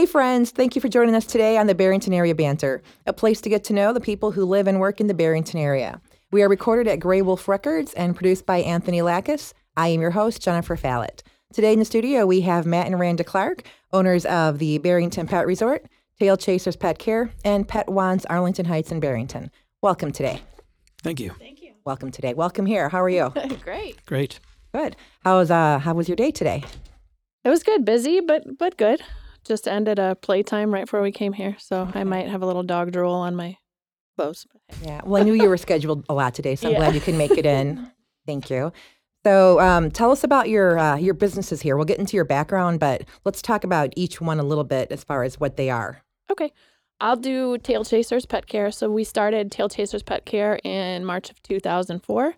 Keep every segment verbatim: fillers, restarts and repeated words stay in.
Hey friends, thank you for joining us today on the Barrington Area Banter, a place to get to know the people who live and work in the Barrington area. We are recorded at Gray Wolf Records and produced by Anthony Lackus. I am your host, Jennifer Fallett. Today in the studio, we have Matt and Randa Clark, owners of the Barrington Pet Resort, Tail Chasers Pet Care, and Pet Wants Arlington Heights in Barrington. Welcome today. Thank you. Thank you. Welcome today. Welcome here. How are you? Great. Great. Good. How was uh how was your day today? It was good. Busy, but but good. Just ended a playtime right before we came here, so okay. I might have a little dog drool on my clothes. Yeah, well, I knew you were scheduled a lot today, so I'm yeah. glad you can make it in. Thank you. So um, tell us about your uh, your businesses here. We'll get into your background, but let's talk about each one a little bit as far as what they are. Okay. I'll do Tail Chasers Pet Care. So we started Tail Chasers Pet Care in March of two thousand four,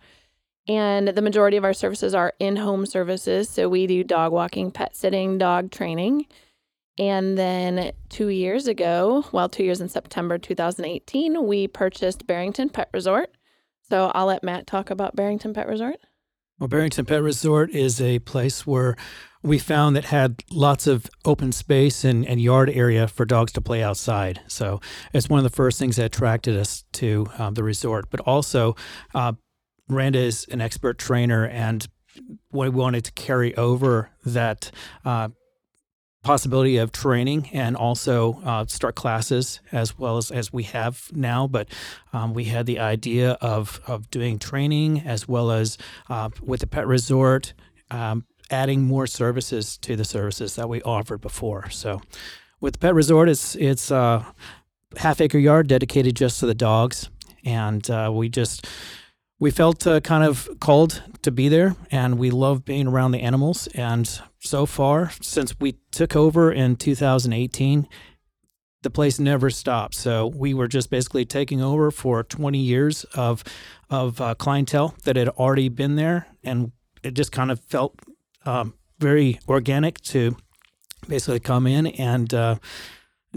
and the majority of our services are in-home services. So we do dog walking, pet sitting, dog training. And then two years ago, well, two years in September two thousand eighteen, we purchased Barrington Pet Resort. So I'll let Matt talk about Barrington Pet Resort. Well, Barrington Pet Resort is a place where we found that had lots of open space and, and yard area for dogs to play outside. So it's one of the first things that attracted us to um, the resort. But also, uh, Randa is an expert trainer, and we wanted to carry over that uh possibility of training and also uh, start classes as well as, as we have now. But um, we had the idea of, of doing training as well as uh, with the pet resort, um, adding more services to the services that we offered before. So with the pet resort, it's, it's a half acre yard dedicated just to the dogs. And uh, we just... We felt uh, kind of called to be there, and we love being around the animals. And so far, since we took over in two thousand eighteen, the place never stopped. So we were just basically taking over for twenty years of of uh, clientele that had already been there, and it just kind of felt um, very organic to basically come in and uh,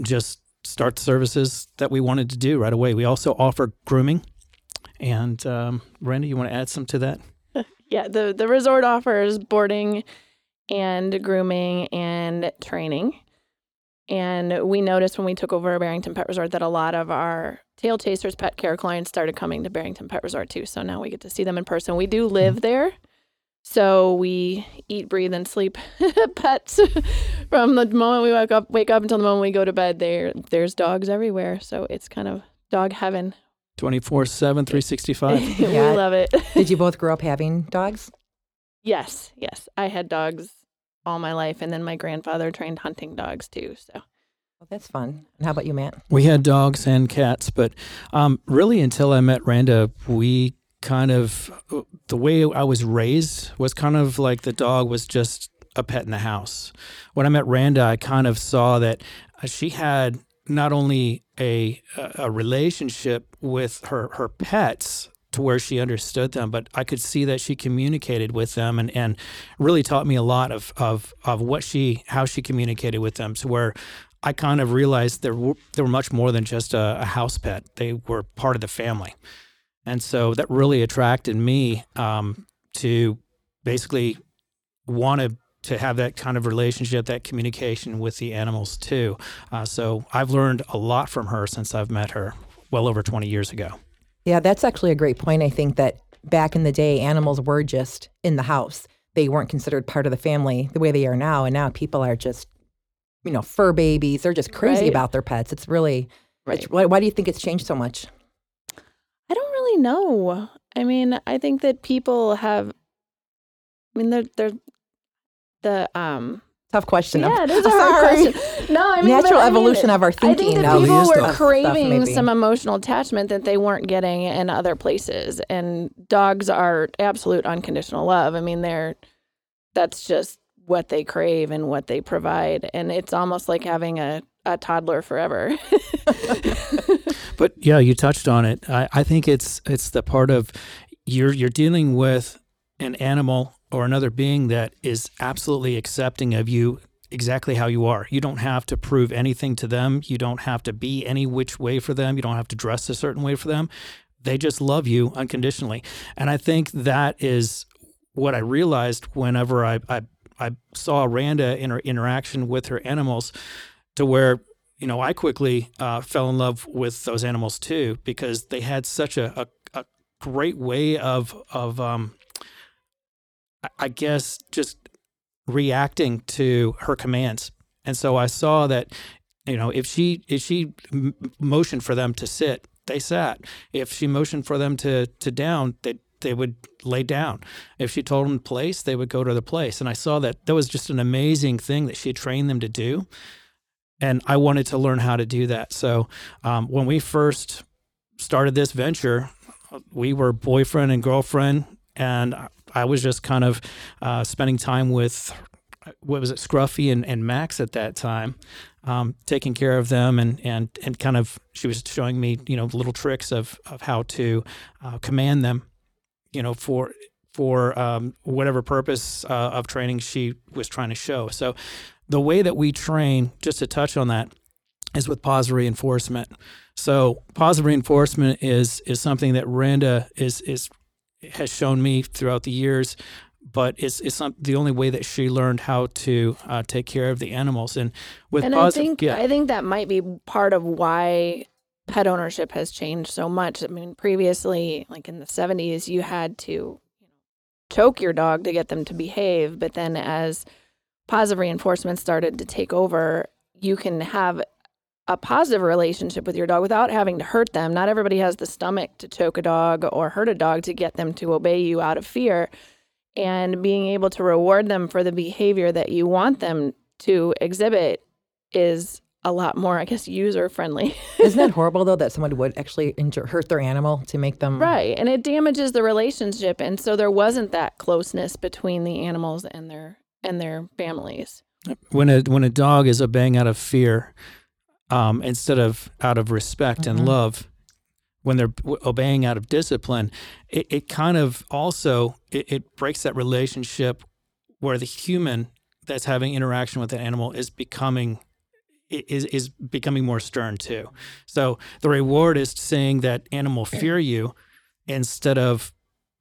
just start services that we wanted to do right away. We also offer grooming. And um, Randa, you want to add some to that? Yeah, the, the resort offers boarding and grooming and training. And we noticed when we took over Barrington Pet Resort that a lot of our Tail Chasers Pet Care clients started coming to Barrington Pet Resort too. So now we get to see them in person. We do live mm-hmm. there. So we eat, breathe, and sleep pets from the moment we wake up, wake up until the moment we go to bed. There, There's dogs everywhere. So it's kind of dog heaven. twenty-four seven, three sixty-five. We yeah. love it. Did you both grow up having dogs? Yes, yes. I had dogs all my life, and then my grandfather trained hunting dogs too. So well, that's fun. And how about you, Matt? We had dogs and cats, but um, really until I met Randa, we kind of, the way I was raised was kind of like the dog was just a pet in the house. When I met Randa, I kind of saw that she had not only a a relationship with her, her pets to where she understood them, but I could see that she communicated with them and, and really taught me a lot of, of, of what she how she communicated with them, to where I kind of realized they were, they were much more than just a, a house pet. They were part of the family. And so that really attracted me um, to basically want to to have that kind of relationship, that communication with the animals too. Uh, so I've learned a lot from her since I've met her well over twenty years ago. Yeah, that's actually a great point. I think that back in the day, animals were just in the house. They weren't considered part of the family the way they are now. And now people are just, you know, fur babies. They're just crazy right. about their pets. It's really, right. it's, why, why do you think it's changed so much? I don't really know. I mean, I think that people have, I mean, they're, they're, The, um, tough question. Yeah, it is a hard question. No, I mean natural I mean, evolution of our thinking. I think that people were craving stuff, some emotional attachment that they weren't getting in other places, and dogs are absolute unconditional love. I mean, they're that's just what they crave and what they provide, and it's almost like having a, a toddler forever. But yeah, you touched on it. I, I think it's it's the part of you're you're dealing with an animal or another being that is absolutely accepting of you exactly how you are. You don't have to prove anything to them. You don't have to be any which way for them. You don't have to dress a certain way for them. They just love you unconditionally. And I think that is what I realized whenever I I, I saw Randa in her interaction with her animals. to where, you know, I quickly uh, fell in love with those animals too, because they had such a, a, a great way of, of um, I guess, just reacting to her commands. And so I saw that, you know, if she if she motioned for them to sit, they sat. If she motioned for them to to down, they they would lay down. If she told them to place, they would go to the place. And I saw that that was just an amazing thing that she trained them to do. And I wanted to learn how to do that. So um, when we first started this venture, we were boyfriend and girlfriend, and I was just kind of uh, spending time with, what was it, Scruffy and, and Max at that time, um, taking care of them, and and and kind of, she was showing me, you know, little tricks of of how to uh, command them, you know, for for um, whatever purpose uh, of training she was trying to show. So the way that we train, just to touch on that, is with positive reinforcement. So positive reinforcement is is something that Randa is is has shown me throughout the years, but it's it's not the only way that she learned how to uh, take care of the animals. And with and positive, I think yeah. I think that might be part of why pet ownership has changed so much. I mean, previously, like in the seventies, you had to, you know, choke your dog to get them to behave, but then as positive reinforcement started to take over, you can have a positive relationship with your dog without having to hurt them. Not everybody has the stomach to choke a dog or hurt a dog to get them to obey you out of fear. And being able to reward them for the behavior that you want them to exhibit is a lot more, I guess, user-friendly. Isn't that horrible, though, that someone would actually injure, hurt their animal to make them... Right, and it damages the relationship. And so there wasn't that closeness between the animals and their and their families. When a, when a dog is obeying out of fear, um, instead of out of respect mm-hmm. and love, when they're obeying out of discipline, it, it kind of also, it, it breaks that relationship where the human that's having interaction with an animal is becoming, is, is becoming more stern too. So the reward is seeing that animal fear you instead of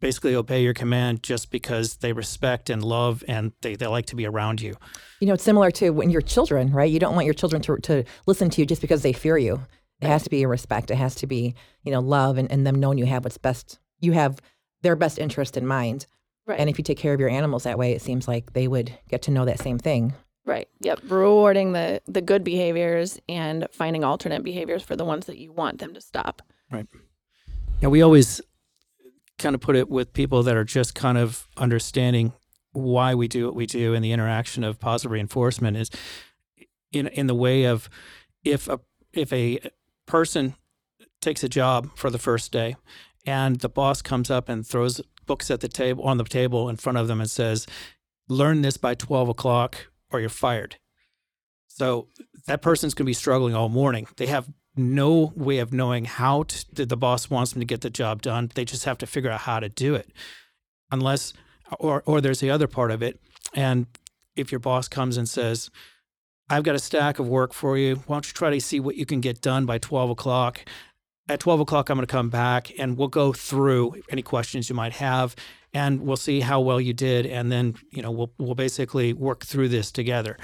basically obey your command just because they respect and love and they, they like to be around you. You know, it's similar to when your children, right? You don't want your children to, to listen to you just because they fear you. It has to be a respect. It has to be, you know, love and, and them knowing you have what's best. You have their best interest in mind. Right. And if you take care of your animals that way, it seems like they would get to know that same thing. Right. Yep. Rewarding the, the good behaviors and finding alternate behaviors for the ones that you want them to stop. Right. And we always kind of put it with people that are just kind of understanding why we do what we do, and the interaction of positive reinforcement is in in the way of if a if a person takes a job for the first day and the boss comes up and throws books at the table on the table in front of them and says, learn this by twelve o'clock or you're fired. So that person's going to be struggling all morning. They have no way of knowing how to, the boss wants them to get the job done. They just have to figure out how to do it, unless, or, or there's the other part of it. And if your boss comes and says, I've got a stack of work for you. Why don't you try to see what you can get done by twelve o'clock? At twelve o'clock, I'm going to come back and we'll go through any questions you might have, and we'll see how well you did. And then, you know, we'll we'll basically work through this together.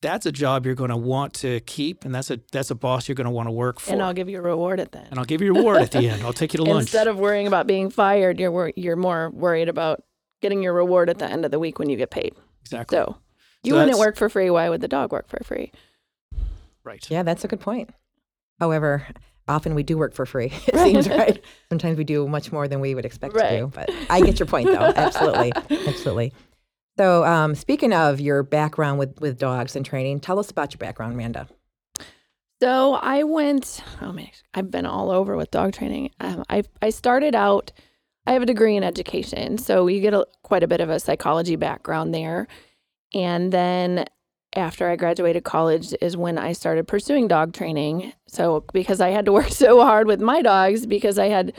That's a job you're going to want to keep, and that's a that's a boss you're going to want to work for. And I'll give you a reward at the end. And I'll give you a reward at the end. I'll take you to lunch. Instead of worrying about being fired, you're you're more worried about getting your reward at the end of the week when you get paid. Exactly. So. You so wouldn't work for free. Why would the dog work for free? Right. Yeah, that's a good point. However, often we do work for free. It seems right. Sometimes we do much more than we would expect right. to do. But I get your point, though. Absolutely. Absolutely. So um, speaking of your background with, with dogs and training, tell us about your background, Randa. So I went, oh man, I've been all over with dog training. Um, I I started out, I have a degree in education. So you get a, quite a bit of a psychology background there. And then after I graduated college is when I started pursuing dog training. So because I had to work so hard with my dogs, because I had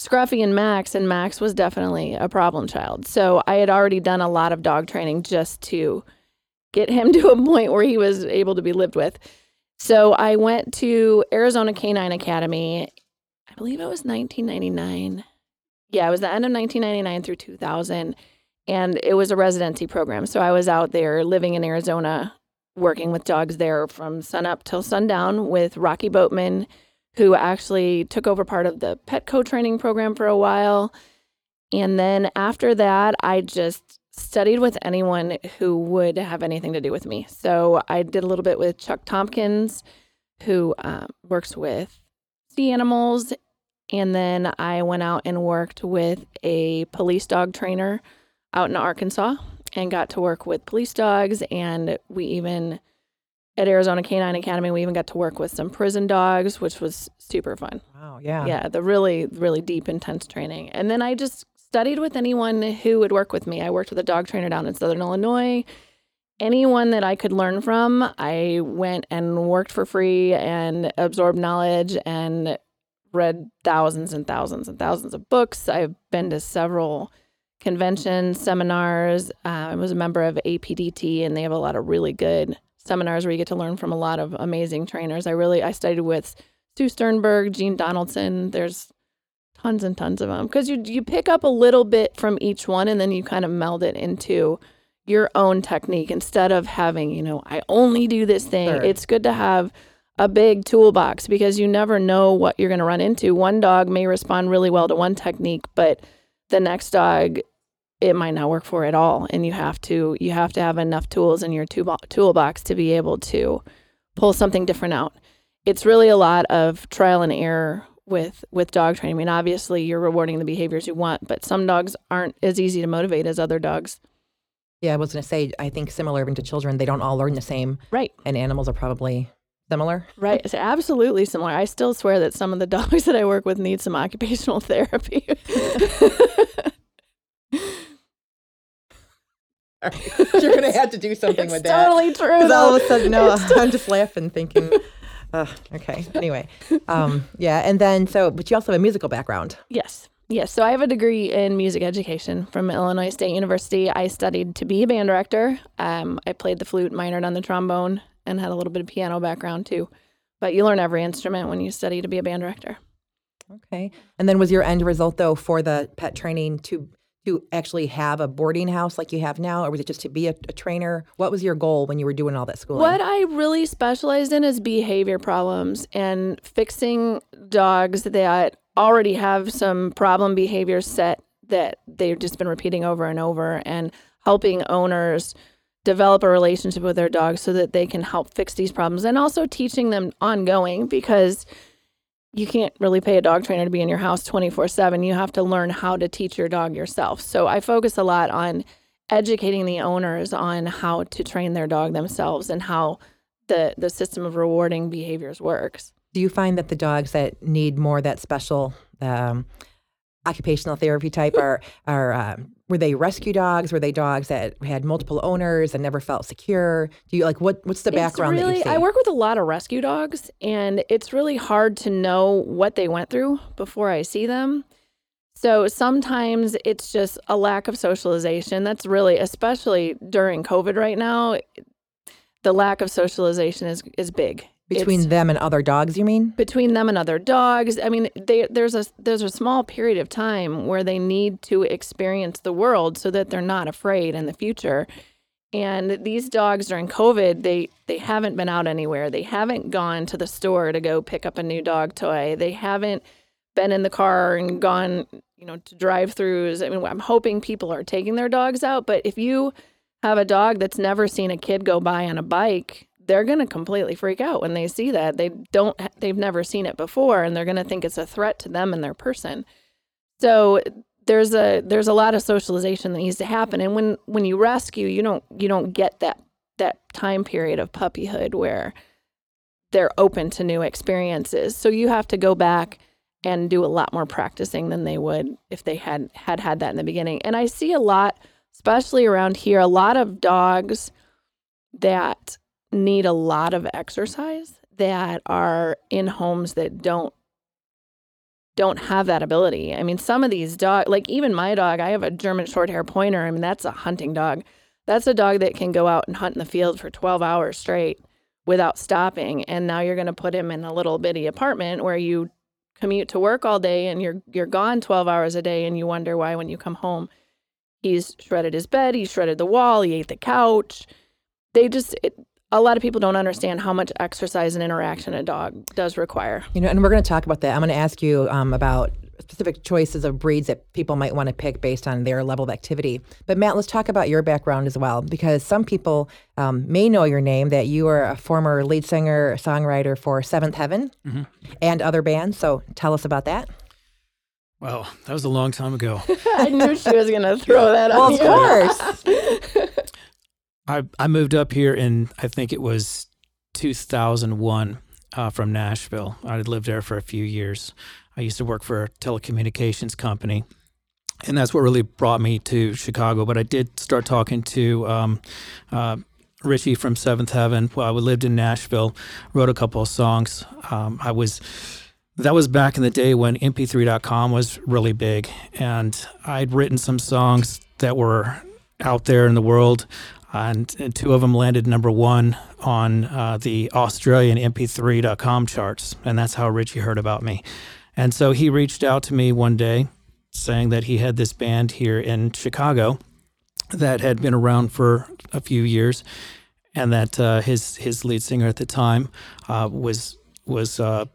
Scruffy and Max, and Max was definitely a problem child. So I had already done a lot of dog training just to get him to a point where he was able to be lived with. So I went to Arizona Canine Academy. I believe it was nineteen ninety-nine. Yeah, it was the end of nineteen ninety-nine through two thousand. And it was a residency program. So I was out there living in Arizona working with dogs there from sunup till sundown with Rocky Boatman, who actually took over part of the pet co-training program for a while. And then after that, I just studied with anyone who would have anything to do with me. So I did a little bit with Chuck Tompkins, who uh, works with sea animals. And then I went out and worked with a police dog trainer out in Arkansas and got to work with police dogs. And we even, at Arizona Canine Academy, we even got to work with some prison dogs, which was super fun. Wow, yeah. Yeah, the really, really deep, intense training. And then I just studied with anyone who would work with me. I worked with a dog trainer down in Southern Illinois. Anyone that I could learn from, I went and worked for free and absorbed knowledge and read thousands and thousands and thousands of books. I've been to several conventions, seminars. Uh, I was a member of A P D T, and they have a lot of really good seminars where you get to learn from a lot of amazing trainers. I really, I studied with Sue Sternberg, Jean Donaldson. There's tons and tons of them because you you pick up a little bit from each one, and then you kind of meld it into your own technique instead of having, you know, I only do this thing. Sure. It's good to have a big toolbox because you never know what you're going to run into. One dog may respond really well to one technique, but the next dog, it might not work for at all. And you have to you have to have enough tools in your tool, toolbox to be able to pull something different out. It's really a lot of trial and error with, with dog training. I mean, obviously, you're rewarding the behaviors you want, but some dogs aren't as easy to motivate as other dogs. Yeah, I was going to say, I think similar even to children, they don't all learn the same. Right. And animals are probably similar. Right. It's absolutely similar. I still swear that some of the dogs that I work with need some occupational therapy. You're going to have to do something it's with that. It's totally true. Because all of a sudden, no, t- I'm just laughing, thinking, uh, okay, anyway. Um, yeah, and then, so, but you also have a musical background. Yes, yes. So I have a degree in music education from Illinois State University. I studied to be a band director. Um, I played the flute, minored on the trombone, and had a little bit of piano background, too. But you learn every instrument when you study to be a band director. Okay. And then was your end result, though, for the pet training to to actually have a boarding house like you have now, or was it just to be a, a trainer? What was your goal when you were doing all that schooling? What I really specialized in is behavior problems and fixing dogs that already have some problem behavior set that they've just been repeating over and over, and helping owners develop a relationship with their dogs so that they can help fix these problems, and also teaching them ongoing, because you can't really pay a dog trainer to be in your house twenty-four seven. You have to learn how to teach your dog yourself. So I focus a lot on educating the owners on how to train their dog themselves and how the, the system of rewarding behaviors works. Do you find that the dogs that need more that special um, occupational therapy type are, are um, were they rescue dogs? Were they dogs that had multiple owners and never felt secure? Do you like what? What's the background? It's really, that you see? I work with a lot of rescue dogs, and it's really hard to know what they went through before I see them. So sometimes it's just a lack of socialization. That's really, especially during COVID right now, the lack of socialization is is big. Between it's, them and other dogs, you mean? Between them and other dogs. I mean, they, there's a there's a small period of time where they need to experience the world so that they're not afraid in the future. And these dogs during COVID, they, they haven't been out anywhere. They haven't gone to the store to go pick up a new dog toy. They haven't been in the car and gone, you know, to drive-thrus. I mean, I'm hoping people are taking their dogs out. But if you have a dog that's never seen a kid go by on a bike, they're going to completely freak out when they see that. They don't, they've never seen it before, and they're going to think it's a threat to them and their person. So there's a, there's a lot of socialization that needs to happen. And when, when you rescue, you don't, you don't get that, that time period of puppyhood where they're open to new experiences. So you have to go back and do a lot more practicing than they would if they had, had had that in the beginning. And I see a lot, especially around here, a lot of dogs that need a lot of exercise that are in homes that don't don't have that ability. I mean, some of these dogs, like even my dog, I have a German Shorthair Pointer. I mean, that's a hunting dog. That's a dog that can go out and hunt in the field for twelve hours straight without stopping. And now you're going to put him in a little bitty apartment where you commute to work all day and you're you're gone twelve hours a day, and you wonder why when you come home he's shredded his bed, he shredded the wall, he ate the couch. They just... It, a lot of people don't understand how much exercise and interaction a dog does require. You know, and we're going to talk about that. I'm going to ask you um, about specific choices of breeds that people might want to pick based on their level of activity. But Matt, let's talk about your background as well, because some people um, may know your name, that you are a former lead singer, songwriter for Seventh Heaven mm-hmm. and other bands. So tell us about that. Well, that was a long time ago. I knew she was going to throw that out. Well, of course. I, I moved up here in, I think it was two thousand one uh, from Nashville. I had lived there for a few years. I used to work for a telecommunications company, and that's what really brought me to Chicago. But I did start talking to um, uh, Richie from Seventh Heaven. Well, I lived in Nashville, wrote a couple of songs. Um, I was... That was back in the day when M P three dot com was really big, and I'd written some songs that were out there in the world, and, and two of them landed number one on uh, the Australian M P three dot com charts, and that's how Richie heard about me. And so he reached out to me one day saying that he had this band here in Chicago that had been around for a few years, and that uh, his his lead singer at the time uh, was... was uh,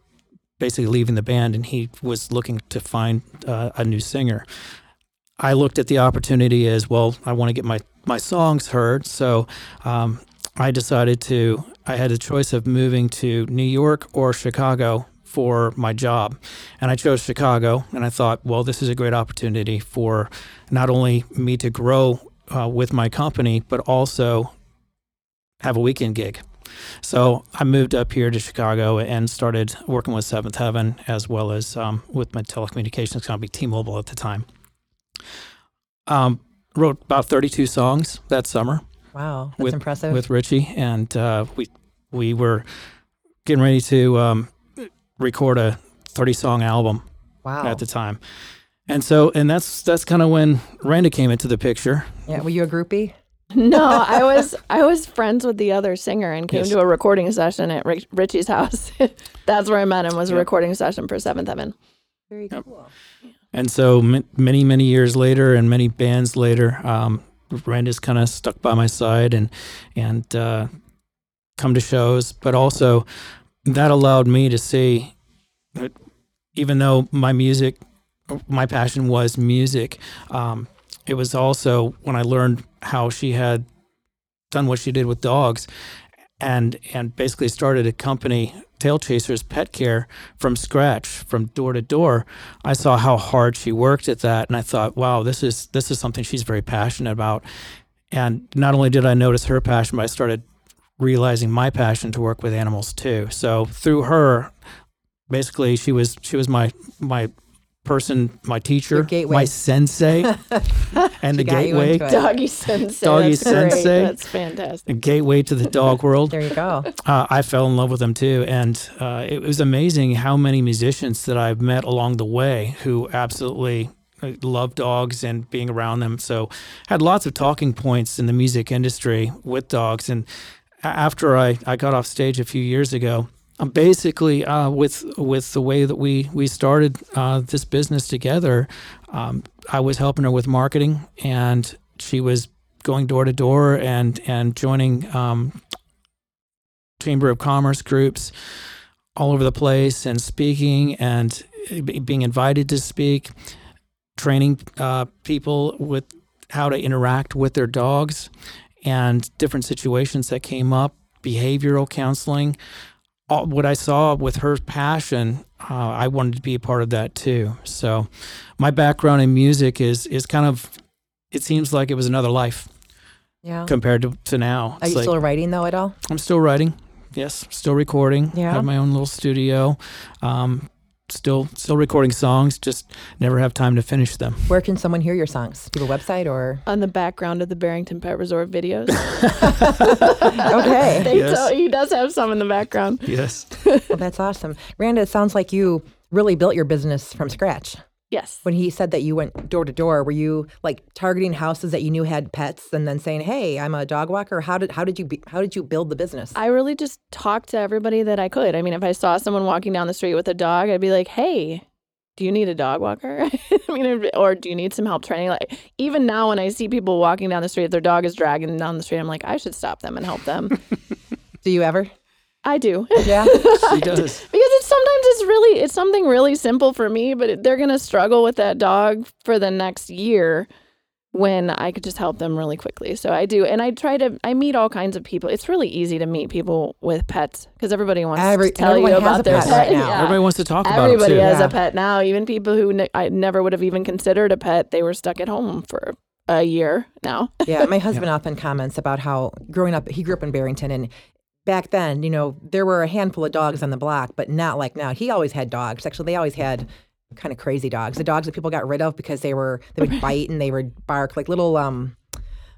basically leaving the band, and he was looking to find uh, a new singer. I looked at the opportunity as, well, I want to get my, my songs heard, so um, I decided to, I had a choice of moving to New York or Chicago for my job, and I chose Chicago, and I thought, well, this is a great opportunity for not only me to grow uh, with my company, but also have a weekend gig. So I moved up here to Chicago and started working with Seventh Heaven, as well as um, with my telecommunications company, T-Mobile at the time. Um, wrote about thirty-two songs that summer. Wow, that's with, impressive. With Richie, and uh, we we were getting ready to um, record a thirty-song album wow. at the time. And so, and that's that's kind of when Randa came into the picture. Yeah, were you a groupie? No, I was I was friends with the other singer and came yes. to a recording session at Rich, Richie's house. That's where I met him, was yep. a recording session for Seventh Heaven. Very yep. cool. And so many, many years later and many bands later, um, Randa's kind of stuck by my side and, and uh, come to shows. But also that allowed me to see, that even though my music, my passion was music, um, it was also when I learned how she had done what she did with dogs and and basically started a company, Tail Chasers Pet Care, from scratch, from door to door. I saw how hard she worked at that, and I thought, wow, this is this is something she's very passionate about. And not only did I notice her passion, but I started realizing my passion to work with animals too. So through her, basically she was she was my my person, my teacher, my sensei, and the gateway. Doggy sensei. Doggy That's sensei. Great. That's fantastic. The gateway to the dog world. There you go. Uh, I fell in love with them too. And uh, it was amazing how many musicians that I've met along the way who absolutely love dogs and being around them. So had lots of talking points in the music industry with dogs. And after I, I got off stage a few years ago, Um, basically, uh, with with the way that we we started uh, this business together, um, I was helping her with marketing, and she was going door to door and and joining um, Chamber of Commerce groups all over the place, and speaking and being invited to speak, training uh, people with how to interact with their dogs, and different situations that came up, behavioral counseling. All, what I saw with her passion, uh, I wanted to be a part of that too. So my background in music is is kind of, it seems like it was another life yeah. compared to, to now. Are it's you like, still writing though at all? I'm still writing, yes. Still recording. Yeah. I have my own little studio. Um, still still recording songs, just never have time to finish them. Where can someone hear your songs? Through a website or? On the background of the Barrington Pet Resort videos. Okay. They yes. t- he does have some in the background. Yes. Well, that's awesome. Randa, it sounds like you really built your business from scratch. Yes. When he said that you went door to door, were you like targeting houses that you knew had pets and then saying, "Hey, I'm a dog walker"? How did how did you be, how did you build the business? I really just talked to everybody that I could. I mean, if I saw someone walking down the street with a dog, I'd be like, "Hey, do you need a dog walker?" I mean, or do you need some help training? Like even now, when I see people walking down the street, if their dog is dragging down the street, I'm like, I should stop them and help them. Do you ever? I do. Yeah, she does. Because it's sometimes it's really it's something really simple for me, but it, they're going to struggle with that dog for the next year when I could just help them really quickly. So I do. And I try to, I meet all kinds of people. It's really easy to meet people with pets because everybody wants Every, to tell you about their pet. Right now. Yeah. Everybody wants to talk everybody about it. Everybody has yeah. a pet now. Even people who ne- I never would have even considered a pet, they were stuck at home for a year now. Yeah. My husband yeah. often comments about how growing up, he grew up in Barrington, and back then, you know, there were a handful of dogs on the block, but not like now. He always had dogs. Actually, they always had kind of crazy dogs. The dogs that people got rid of because they were they would bite and they would bark like little um,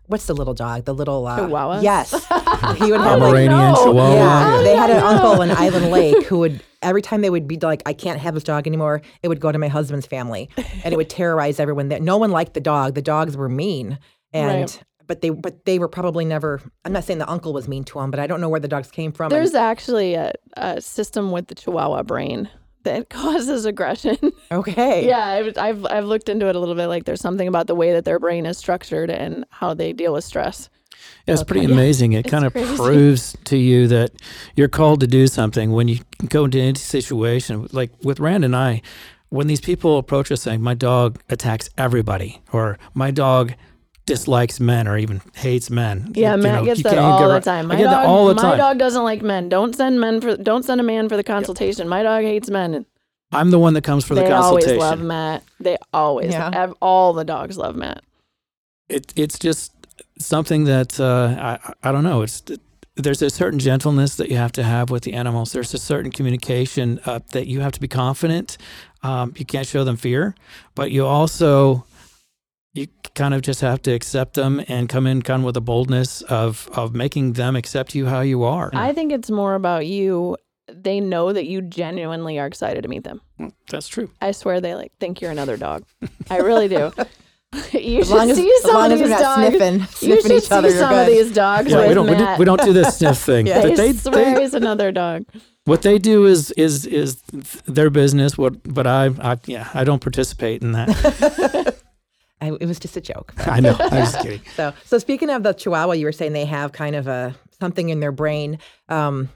what's the little dog? The little uh, Chihuahua. Yes, he would have like no. Chihuahua. Yeah, they had an uncle in Island Lake who would every time they would be like, I can't have this dog anymore. It would go to my husband's family, and it would terrorize everyone. That no one liked the dog. The dogs were mean and. Right. But they but they were probably never, I'm not saying the uncle was mean to him, but I don't know where the dogs came from. There's and, actually a, a system with the Chihuahua brain that causes aggression. Okay. Yeah, I've, I've I've looked into it a little bit. Like there's something about the way that their brain is structured and how they deal with stress. Yeah, it's okay. pretty amazing. It it's kind of crazy. Proves to you that you're called to do something when you go into any situation. Like with Rand and I, when these people approach us saying, my dog attacks everybody or my dog dislikes men or even hates men. Yeah, you, Matt you know, gets that all the time. My I get dog, that all the time. My dog doesn't like men. Don't send men for. Don't send a man for the consultation. Yep. My dog hates men. I'm the one that comes for they the consultation. They always love Matt. They always. Yeah. Have, all the dogs love Matt. It it's just something that uh, I I don't know. It's there's a certain gentleness that you have to have with the animals. There's a certain communication uh, that you have to be confident. Um, you can't show them fear, but you also. You kind of just have to accept them and come in kind of with a boldness of, of making them accept you how you are. I think it's more about you. They know that you genuinely are excited to meet them. That's true. I swear they like think you're another dog. I really do. You as should long as, see some as long of these as dogs. Sniffing, sniffing you should each see other, some good. Of these dogs yeah, with we don't, Matt. We, do, we don't do this sniff thing. Yeah. But they, they swear they, he's another dog. What they do is is is their business. What, but I, I yeah I don't participate in that. I, it was just a joke. But. I know. I'm just kidding. So, so speaking of the Chihuahua, you were saying they have kind of a something in their brain. Um,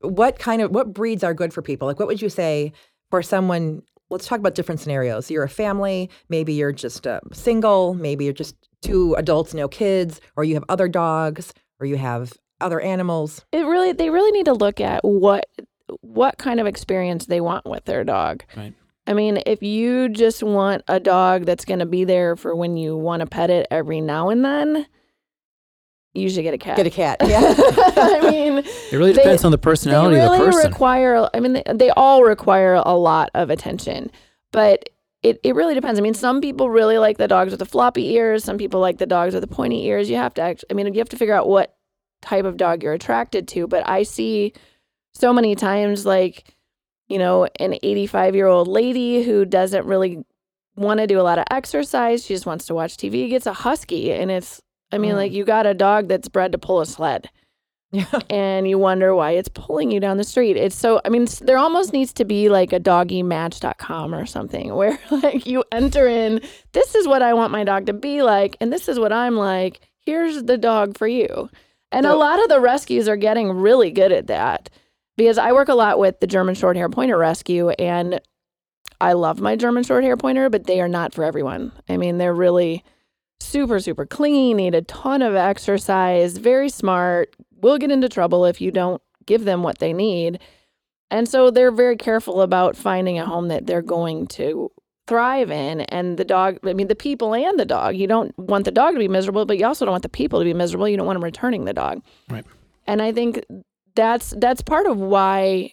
what kind of what breeds are good for people? Like, what would you say for someone? Let's talk about different scenarios. You're a family. Maybe you're just uh, single. Maybe you're just two adults, no kids, or you have other dogs, or you have other animals. It really, they really need to look at what what kind of experience they want with their dog. Right. I mean, if you just want a dog that's going to be there for when you want to pet it every now and then, you should get a cat. Get a cat. Yeah. I mean, it really depends they, on the personality really of the person. They require, I mean, they, they all require a lot of attention, but it, it really depends. I mean, some people really like the dogs with the floppy ears. Some people like the dogs with the pointy ears. You have to actually, I mean, you have to figure out what type of dog you're attracted to, but I see so many times like, you know, an eighty-five-year-old lady who doesn't really want to do a lot of exercise. She just wants to watch T V, gets a husky. And it's, I mean, mm. like you got a dog that's bred to pull a sled. Yeah. And you wonder why it's pulling you down the street. It's so, I mean, there almost needs to be like a doggy match dot com or something where like you enter in, this is what I want my dog to be like. And this is what I'm like. Here's the dog for you. And so, a lot of the rescues are getting really good at that. Because I work a lot with the German Shorthair Pointer Rescue, and I love my German Shorthair Pointer, but they are not for everyone. I mean, they're really super, super clingy, need a ton of exercise, very smart, will get into trouble if you don't give them what they need. And so they're very careful about finding a home that they're going to thrive in. And the dog, I mean, the people and the dog, you don't want the dog to be miserable, but you also don't want the people to be miserable. You don't want them returning the dog. Right. And I think... That's that's part of why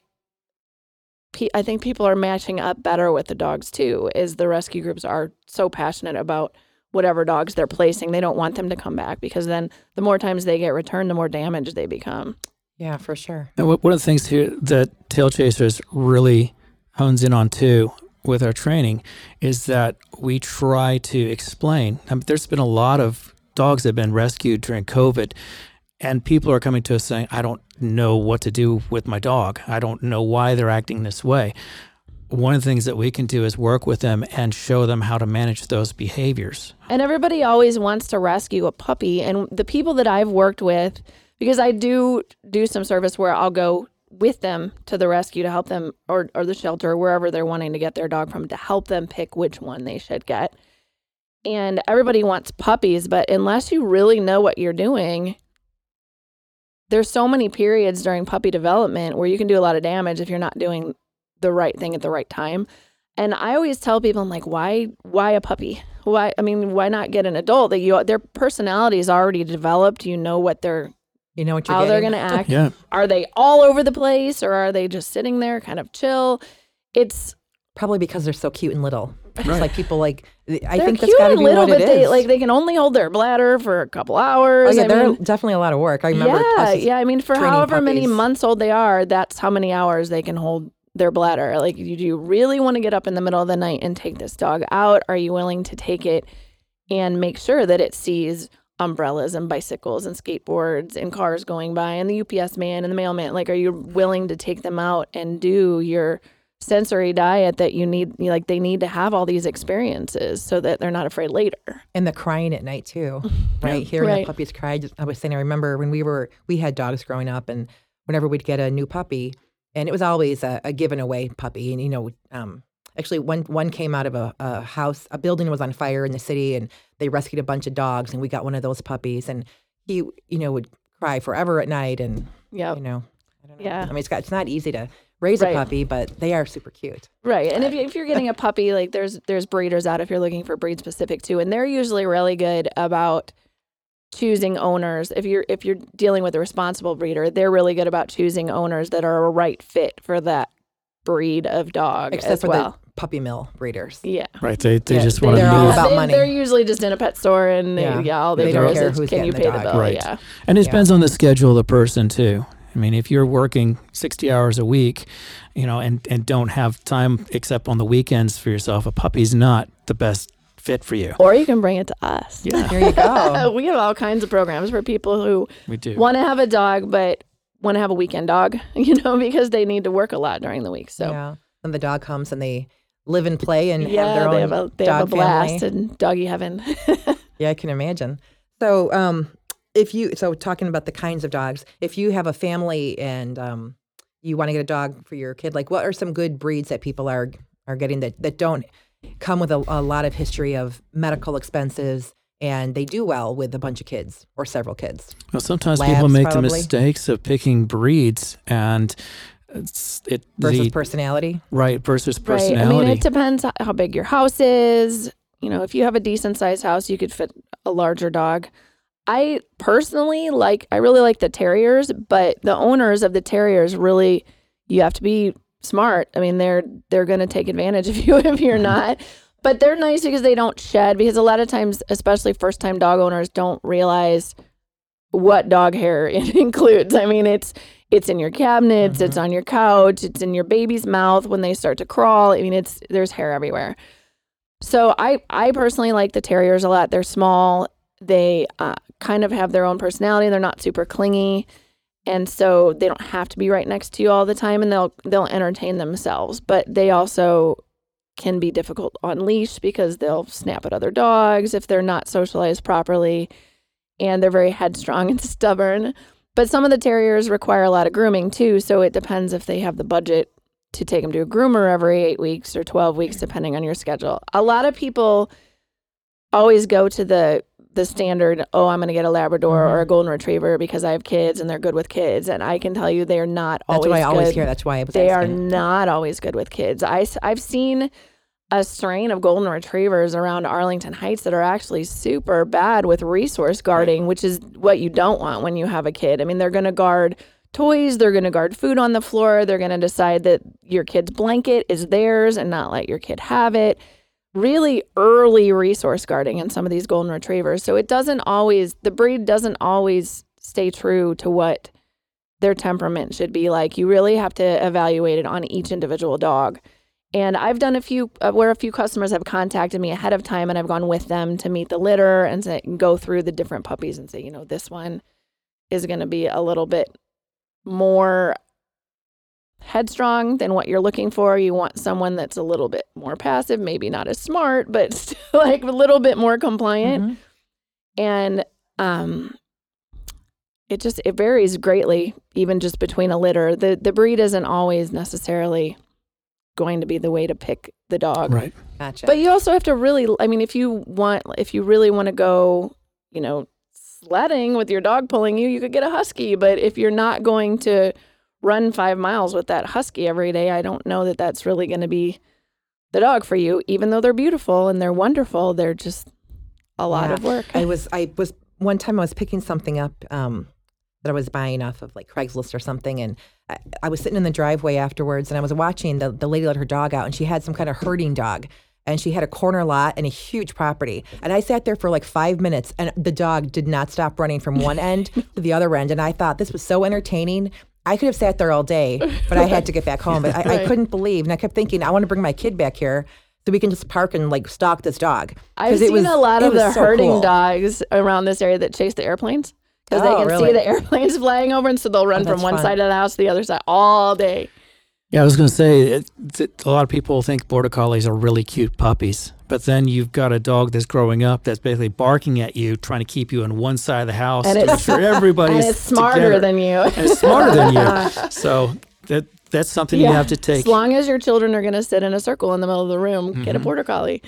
pe- I think people are matching up better with the dogs, too, is the rescue groups are so passionate about whatever dogs they're placing. They don't want them to come back because then the more times they get returned, the more damaged they become. Yeah, for sure. And one of the things here that Tail Chasers really hones in on, too, with our training is that we try to explain. I mean, there's been a lot of dogs that have been rescued during COVID. And people are coming to us saying, I don't know what to do with my dog. I don't know why they're acting this way. One of the things that we can do is work with them and show them how to manage those behaviors. And everybody always wants to rescue a puppy. And the people that I've worked with because I do do some service where I'll go with them to the rescue to help them, or, or the shelter, wherever they're wanting to get their dog from, to help them pick which one they should get. And everybody wants puppies, but unless you really know what you're doing, there's so many periods during puppy development where you can do a lot of damage if you're not doing the right thing at the right time. And I always tell people, I'm like, why, why a puppy? Why, I mean, why not get an adult that you, their personality is already developed. You know what they're, you know what you're how getting. They're going to act. Yeah. Are they all over the place, or are they just sitting there kind of chill? It's probably because they're so cute and little. Right. It's like people like, I they're think that's got to be little, what it but they, is. Like they can only hold their bladder for a couple hours. Oh yeah, I they're mean, definitely a lot of work. I remember. Yeah, yeah. I mean, for however puppies. many months old they are, that's how many hours they can hold their bladder. Like, do you really want to get up in the middle of the night and take this dog out? Are you willing to take it and make sure that it sees umbrellas and bicycles and skateboards and cars going by and the U P S man and the mailman? Like, are you willing to take them out and do your sensory diet that you need? Like, they need to have all these experiences so that they're not afraid later. And the crying at night too, right? Hearing right. the puppies cry. Just, I was saying, I remember when we were, we had dogs growing up, and whenever we'd get a new puppy, and it was always a, a given away puppy. And, you know, um, actually one one came out of a, a house, a building was on fire in the city, and they rescued a bunch of dogs, and we got one of those puppies, and he, you know, would cry forever at night. And, yep. you know, I don't know. Yeah. I mean, it's, got, it's not easy to raise right. a puppy, but they are super cute. Right. And if, you, if you're getting a puppy, like there's there's breeders out if you're looking for breed specific too. And they're usually really good about choosing owners. If you're if you're dealing with a responsible breeder, they're really good about choosing owners that are a right fit for that breed of dog. Except as for well. the puppy mill breeders. Yeah. Right. They they yeah. just want to move. They're all about money. They, they're usually just in a pet store, and yeah, they, yeah all they, they do is who's can you the pay dog. the bill. Right. Yeah. And it yeah. depends on the schedule of the person too. I mean, if you're working sixty hours a week, you know, and, and don't have time except on the weekends for yourself, a puppy's not the best fit for you. Or you can bring it to us. Yeah, here you go. We have all kinds of programs for people who want to have a dog but want to have a weekend dog, you know, because they need to work a lot during the week. So yeah, and the dog comes and they live and play and yeah, have their they own have a, they dog have a blast family. And doggy heaven. Yeah, I can imagine. So, um. If you, so talking about the kinds of dogs, if you have a family and um, you want to get a dog for your kid, like what are some good breeds that people are are getting that, that don't come with a, a lot of history of medical expenses, and they do well with a bunch of kids or several kids? Well, sometimes Labs, people make probably. the mistakes of picking breeds and it's, it versus the, personality. Right, versus personality. Right. I mean, it depends how big your house is. You know, if you have a decent sized house, you could fit a larger dog. I personally like, I really like the terriers, but the owners of the terriers really, you have to be smart. I mean, they're they're going to take advantage of you if you're not. But they're nice because they don't shed, because a lot of times, especially first-time dog owners, don't realize what dog hair it includes. I mean, it's it's in your cabinets, mm-hmm. it's on your couch, it's in your baby's mouth when they start to crawl. I mean, it's there's hair everywhere. So I, I personally like the terriers a lot. They're small. They uh, kind of have their own personality. They're not super clingy, and so they don't have to be right next to you all the time, and they'll they'll entertain themselves. But they also can be difficult on leash because they'll snap at other dogs if they're not socialized properly, and they're very headstrong and stubborn. But some of the terriers require a lot of grooming too, so it depends if they have the budget to take them to a groomer every eight weeks or twelve weeks, depending on your schedule. A lot of people always go to the the standard, oh, I'm going to get a Labrador mm-hmm. or a Golden Retriever because I have kids and they're good with kids. And I can tell you they are not That's always good. That's what I always hear. That's why I was They asking. are not always good with kids. I, I've seen a strain of Golden Retrievers around Arlington Heights that are actually super bad with resource guarding, which is what you don't want when you have a kid. I mean, they're going to guard toys. They're going to guard food on the floor. They're going to decide that your kid's blanket is theirs and not let your kid have it. Really early resource guarding in some of these Golden Retrievers. So it doesn't always, the breed doesn't always stay true to what their temperament should be like. You really have to evaluate it on each individual dog. And I've done a few, uh, where a few customers have contacted me ahead of time, and I've gone with them to meet the litter and, say, and go through the different puppies and say, you know, this one is going to be a little bit more headstrong than what you're looking for. You want someone that's a little bit more passive, maybe not as smart, but still like a little bit more compliant. Mm-hmm. And um, it just, it varies greatly, even just between a litter. The the breed isn't always necessarily going to be the way to pick the dog. Right. Gotcha. But you also have to really, I mean, if you want, if you really want to go, you know, sledding with your dog pulling you, you could get a husky. But if you're not going to run five miles with that husky every day, I don't know that that's really going to be the dog for you. Even though they're beautiful and they're wonderful, they're just a lot yeah. of work. I was, I was, one time I was picking something up um, that I was buying off of like Craigslist or something, and I, I was sitting in the driveway afterwards, and I was watching the, the lady let her dog out, and she had some kind of herding dog, and she had a corner lot and a huge property. And I sat there for like five minutes, and the dog did not stop running from one end to the other end, and I thought this was so entertaining. I could have sat there all day, but I had to get back home. But I, right. I couldn't believe, and I kept thinking, I want to bring my kid back here so we can just park and like stalk this dog. I've seen was, a lot of the so herding cool. dogs around this area that chase the airplanes. Because oh, they can really? see the airplanes flying over, and so they'll run oh, from one fun. side of the house to the other side all day. Yeah, I was going to say, it, it, a lot of people think Border Collies are really cute puppies. But then you've got a dog that's growing up that's basically barking at you, trying to keep you on one side of the house and to make sure everybody's and it's smarter together. than you. And it's smarter than you. So that that's something yeah. you have to take. As long as your children are going to sit in a circle in the middle of the room, mm-hmm. get a Border Collie.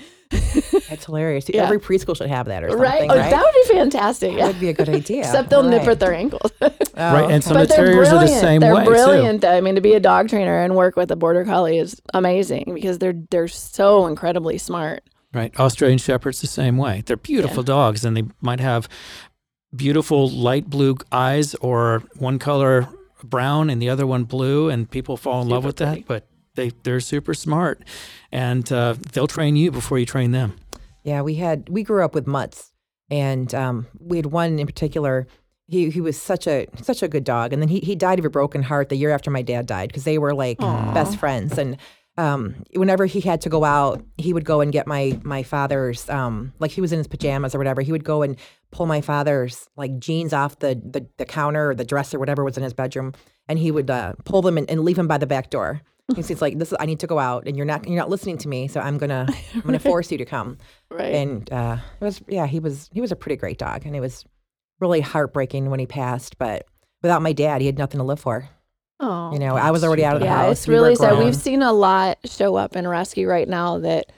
That's hilarious. Yeah. Every preschool should have that or something, right? Oh, right? That would be fantastic. That yeah. would be a good idea. Except they'll right. nip at their ankles. Oh, right, and some okay. terriers are the same they're way, They're brilliant. Too. I mean, to be a dog trainer and work with a Border Collie is amazing because they're they're so incredibly smart. Right. Australian Shepherds the same way. They're beautiful yeah. dogs, and they might have beautiful light blue eyes or one color brown and the other one blue, and people fall in super love with pretty. that, but They, they're super smart, and uh, they'll train you before you train them. Yeah, we had we grew up with mutts, and um, we had one in particular. He he was such a such a good dog, and then he he died of a broken heart the year after my dad died because they were like Aww. best friends. And um, whenever he had to go out, he would go and get my my father's um, like he was in his pajamas or whatever. He would go and pull my father's like jeans off the the, the counter or the dresser, whatever was in his bedroom, and he would uh, pull them and, and leave them by the back door. It's like this is, I need to go out, and you're not you're not listening to me, so I'm gonna I'm gonna force you to come. Right. And uh, it was yeah he was he was a pretty great dog, and it was really heartbreaking when he passed. But without my dad, he had nothing to live for. Oh, you know, I was already out of the yeah, house. Yeah, it's we really sad. We've seen a lot show up in rescue right now that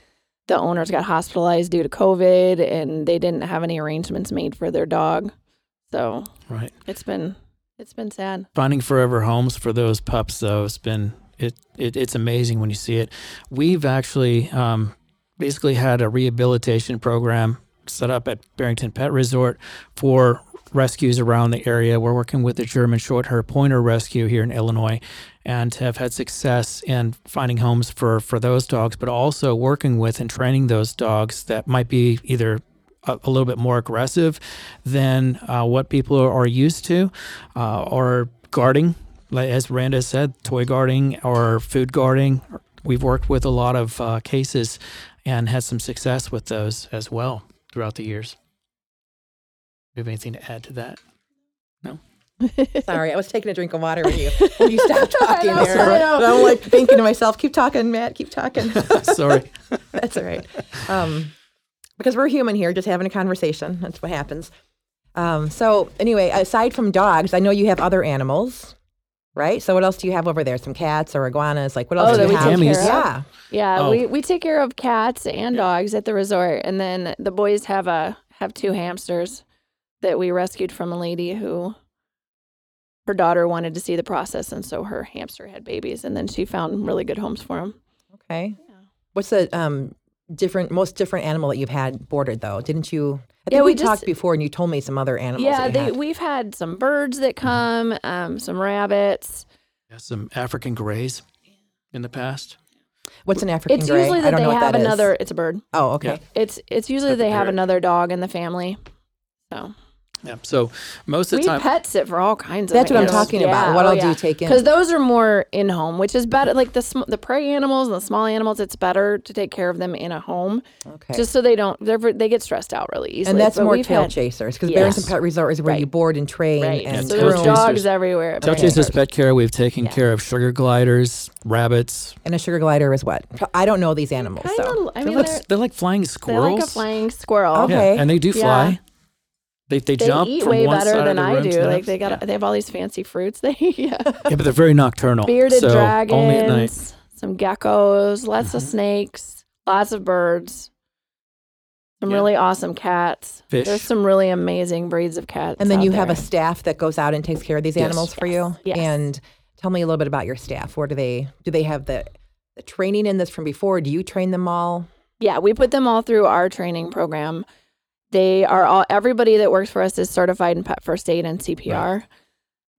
the owners got hospitalized due to COVID, and they didn't have any arrangements made for their dog. So right, it's been it's been sad. Finding forever homes for those pups, though, has been. It, it it's amazing when you see it. We've actually um, basically had a rehabilitation program set up at Barrington Pet Resort for rescues around the area. We're working with the German Shorthair Pointer Rescue here in Illinois, and have had success in finding homes for, for those dogs, but also working with and training those dogs that might be either a, a little bit more aggressive than uh, what people are used to, uh, or guarding. Like as Randa said, toy guarding or food guarding. We've worked with a lot of uh, cases and had some success with those as well throughout the years. Do you have anything to add to that? No? Sorry, I was taking a drink of water when you, when you stopped talking know, there. And I'm like thinking to myself, keep talking, Matt, keep talking. Sorry. That's all right. Um, because we're human here, just having a conversation. That's what happens. Um, so anyway, aside from dogs, I know you have other animals. Right? So what else do you have over there? Some cats or iguanas? Like what else oh, do you have? Yeah. Yeah, oh. we, we take care of cats and dogs at the resort. And then the boys have a have two hamsters that we rescued from a lady who her daughter wanted to see the process, and so her hamster had babies, and then she found really good homes for them. Okay. Yeah. What's the um different most different animal that you've had boarded though? Didn't you I think yeah, we, we just, talked before, and you told me some other animals. Yeah, they, had. we've had some birds that come, um, some rabbits. Yeah, some African grays in the past. What's an African it's gray? It's usually that I don't they know have that another. Is. It's a bird. Oh, okay. Yeah. It's it's usually That's they have another dog in the family. So. Yeah. So most of the we time we pets it for all kinds of. That's animals. What I'm talking yeah. about. What oh, all yeah. do you take in? Because those are more in home, which is better. Like the sm- the prey animals and the small animals, it's better to take care of them in a home. Okay. Just so they don't they get stressed out really easily. And that's but more tail had, chasers because yes. Barrington Pet Resort is where right. you board and train. Right. And so there's dogs everywhere. At Tail Chasers Pet Care. We've taken yeah. care of sugar gliders, rabbits. And a sugar glider is what? I don't know these animals. Kinda, so. I mean, they're, they're, they're like flying squirrels. They're like a flying squirrel. Okay. Yeah. And they do fly. Yeah. They they, they jump eat from way one better side than I do. Like they got yeah. they have all these fancy fruits. They yeah. yeah, but they're very nocturnal. Bearded so dragons, only at night. Some geckos, lots mm-hmm. of snakes, lots of birds. Some yeah. really awesome cats. Fish. There's some really amazing breeds of cats. And then you there. have a staff that goes out and takes care of these yes. animals for yes. you. Yes. And tell me a little bit about your staff. Where do they do they have the, the training in this from before? Do you train them all? Yeah, we put them all through our training program. They are all, everybody that works for us is certified in pet first aid and C P R right.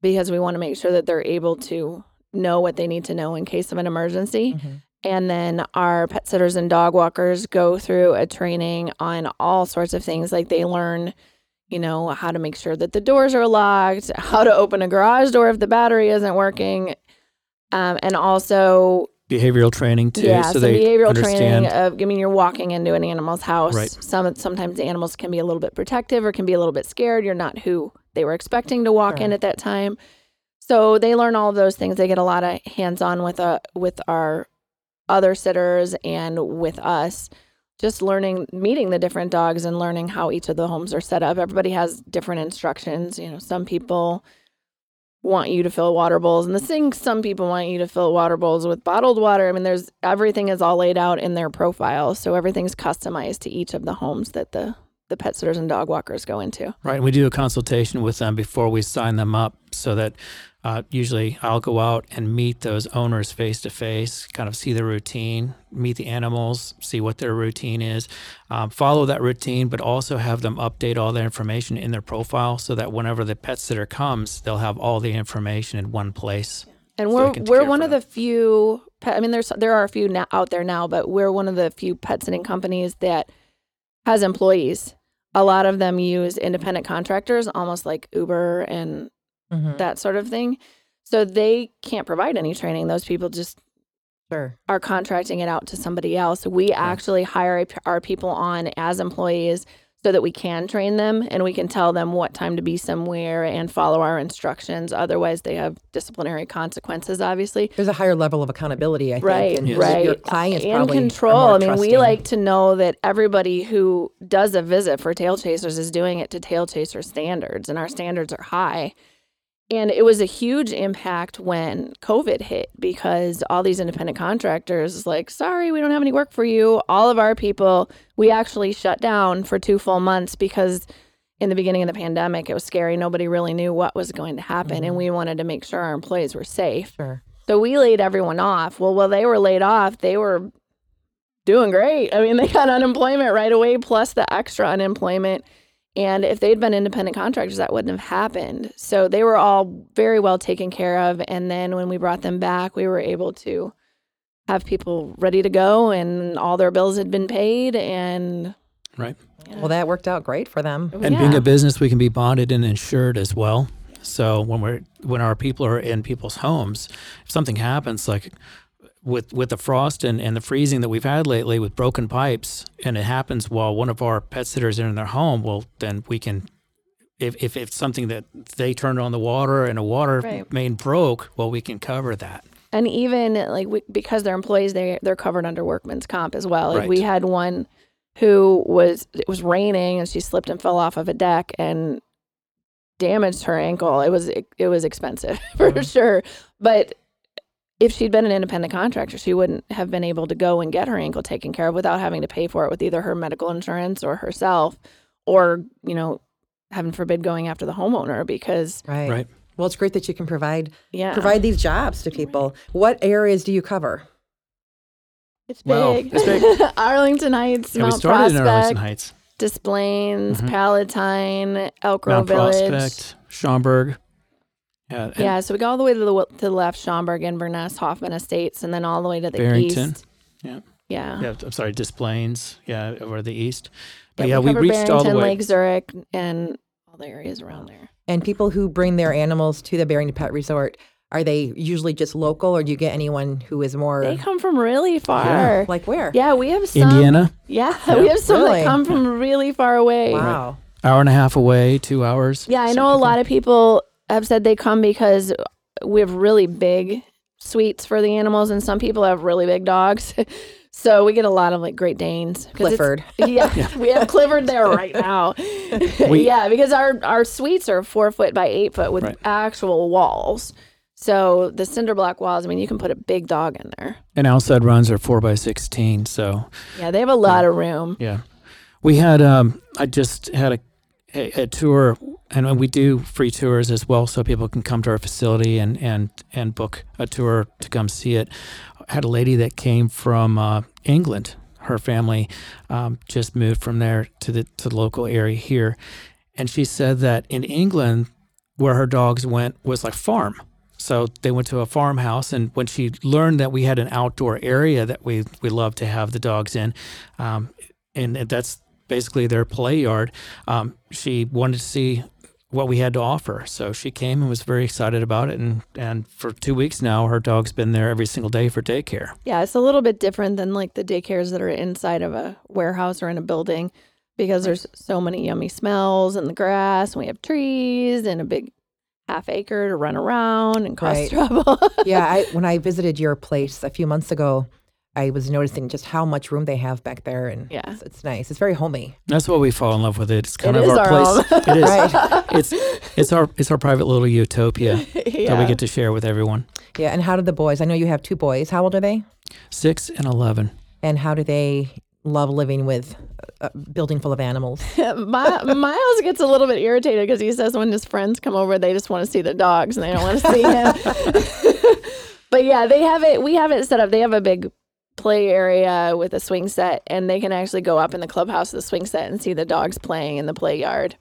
because we want to make sure that they're able to know what they need to know in case of an emergency. Mm-hmm. And then our pet sitters and dog walkers go through a training on all sorts of things. Like they learn, you know, how to make sure that the doors are locked, how to open a garage door if the battery isn't working. Um, and also... Behavioral training, too. Yeah, so some they behavioral understand. training of, I mean, you're walking into an animal's house. Right. Some Sometimes the animals can be a little bit protective or can be a little bit scared. You're not who they were expecting to walk right. in at that time. So they learn all of those things. They get a lot of hands-on with a, with our other sitters and with us, just learning, meeting the different dogs and learning how each of the homes are set up. Everybody has different instructions. You know, some people... want you to fill water bowls in the sink. Some people want you to fill water bowls with bottled water. I mean, there's everything is all laid out in their profile. So everything's customized to each of the homes that the, the pet sitters and dog walkers go into. Right. And we do a consultation with them before we sign them up so that uh, usually I'll go out and meet those owners face to face, kind of see their routine, meet the animals, see what their routine is, um, follow that routine, but also have them update all their information in their profile so that whenever the pet sitter comes, they'll have all the information in one place. And we're so we're one of them. the few, pet, I mean, there's there are a few now, out there now, but we're one of the few pet sitting companies that has employees. A lot of them use independent contractors, almost like Uber and mm-hmm. that sort of thing. So they can't provide any training. Those people just... Sure. are contracting it out to somebody else. We yeah. actually hire our people on as employees so that we can train them and we can tell them what time to be somewhere and follow our instructions. Otherwise, they have disciplinary consequences, obviously. There's a higher level of accountability, I think. Right, yes. right. Your clients and probably control. Are more I mean, trusting. We like to know that everybody who does a visit for Tail Chasers is doing it to Tail Chaser standards, and our standards are high. And it was a huge impact when COVID hit because all these independent contractors like, sorry, we don't have any work for you. All of our people, we actually shut down for two full months because in the beginning of the pandemic, it was scary. Nobody really knew what was going to happen. Mm-hmm. And we wanted to make sure our employees were safe. Sure. So we laid everyone off. Well, while they were laid off, they were doing great. I mean, they got unemployment right away, plus the extra unemployment. And if they'd been independent contractors, that wouldn't have happened. So they were all very well taken care of. And then when we brought them back, we were able to have people ready to go and all their bills had been paid. And right. Yeah. Well, that worked out great for them. And yeah. being a business, we can be bonded and insured as well. So when we're when our people are in people's homes, if something happens, like with with the frost and, and the freezing that we've had lately with broken pipes, and it happens while one of our pet sitters is in their home, well, then we can, if, if it's something that they turned on the water and a water right. main broke, well, we can cover that. And even like we, because they're employees, they, they're covered under workman's comp as well. Like right. we had one who was, it was raining and she slipped and fell off of a deck and damaged her ankle. It was, it, it was expensive for mm-hmm. sure. But if she'd been an independent contractor, she wouldn't have been able to go and get her ankle taken care of without having to pay for it with either her medical insurance or herself or, you know, heaven forbid going after the homeowner because. Right. right. Well, it's great that you can provide yeah. provide these jobs to people. What areas do you cover? It's big. Well, it's big. Arlington Heights, yeah, Mount we started Prospect, in Arlington Heights. Des Plaines, mm-hmm. Palatine, Elk Grove Village. Mount Prospect, Schaumburg. Yeah, yeah, so we go all the way to the to the left, Schaumburg, Inverness, Hoffman Estates, and then all the way to the Barrington. east. Barrington, yeah. yeah. Yeah, I'm sorry, Des Plaines, yeah, over the east. But yeah, yeah we, we reached Barrington, all the way. Lake Zurich, and all the areas around there. And people who bring their animals to the Barrington Pet Resort, are they usually just local, or do you get anyone who is more? They come from really far. Yeah. Like where? Yeah, we have some. Indiana? Yeah, yeah. we have some really? that come from really far away. Wow. Right. Hour and a half away, two hours. Yeah, I know a lot of people have said they come because we have really big suites for the animals, and some people have really big dogs. So we get a lot of like Great Danes. Clifford. Yeah, yeah, we have Clifford there right now. We, yeah, because our, our suites are four foot by eight foot with right. actual walls. So the cinder block walls, I mean, you can put a big dog in there. And outside runs are four by sixteen, so. Yeah, they have a lot uh, of room. Yeah. We had, um, I just had a, a, a tour, and we do free tours as well, so people can come to our facility and, and, and book a tour to come see it. I had a lady that came from uh, England. Her family um, just moved from there to the, to the local area here. And she said that in England, where her dogs went was like farm. So they went to a farmhouse, and when she learned that we had an outdoor area that we, we love to have the dogs in, um, and, and that's basically their play yard, um, she wanted to see what we had to offer. So she came and was very excited about it, and, and for two weeks now, her dog's been there every single day for daycare. Yeah, it's a little bit different than like the daycares that are inside of a warehouse or in a building, because there's so many yummy smells in the grass, and we have trees and a big half acre to run around and cause right. trouble. Yeah, I, when I visited your place a few months ago, I was noticing just how much room they have back there, and yeah. it's, it's nice. It's very homey. That's what we fall in love with. It. It's kind it of our, our place. It is. Right. It's it's our it's our private little utopia yeah. that we get to share with everyone. Yeah, and how do the boys? I know you have two boys. How old are they? Six and eleven. And how do they love living with a building full of animals? My, Miles gets a little bit irritated because he says when his friends come over, they just want to see the dogs and they don't want to see him. But yeah, they have it. We have it set up. They have a big play area with a swing set, and they can actually go up in the clubhouse of the swing set and see the dogs playing in the play yard.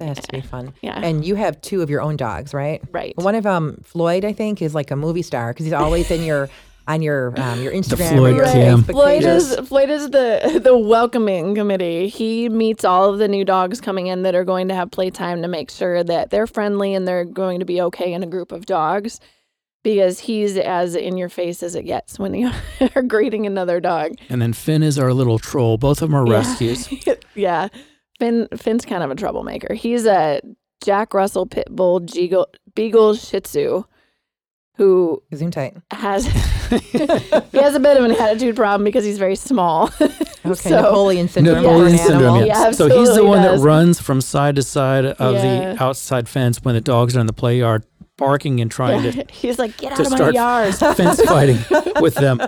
That has to be fun. Yeah. And you have two of your own dogs, right? Right. One of them, um, Floyd, I think, is like a movie star because he's always in your... on your um, your Instagram. The Floyd, your right. Floyd is Floyd is the the welcoming committee. He meets all of the new dogs coming in that are going to have playtime to make sure that they're friendly and they're going to be okay in a group of dogs, because he's as in your face as it gets when you are greeting another dog. And then Finn is our little troll. Both of them are yeah. rescues. yeah, Finn Finn's kind of a troublemaker. He's a Jack Russell Pit Bull Beagle, Beagle Shih Tzu. Who Zoom tight. Has he has a bit of an attitude problem because he's very small. Okay, so, Napoleon syndrome. Napoleon yeah. syndrome. Yeah. Yeah, so he's the one does. that runs from side to side of yeah. the outside fence when the dogs are in the play yard, barking and trying yeah. to. He's like, get out of my yard! Fence fighting with them.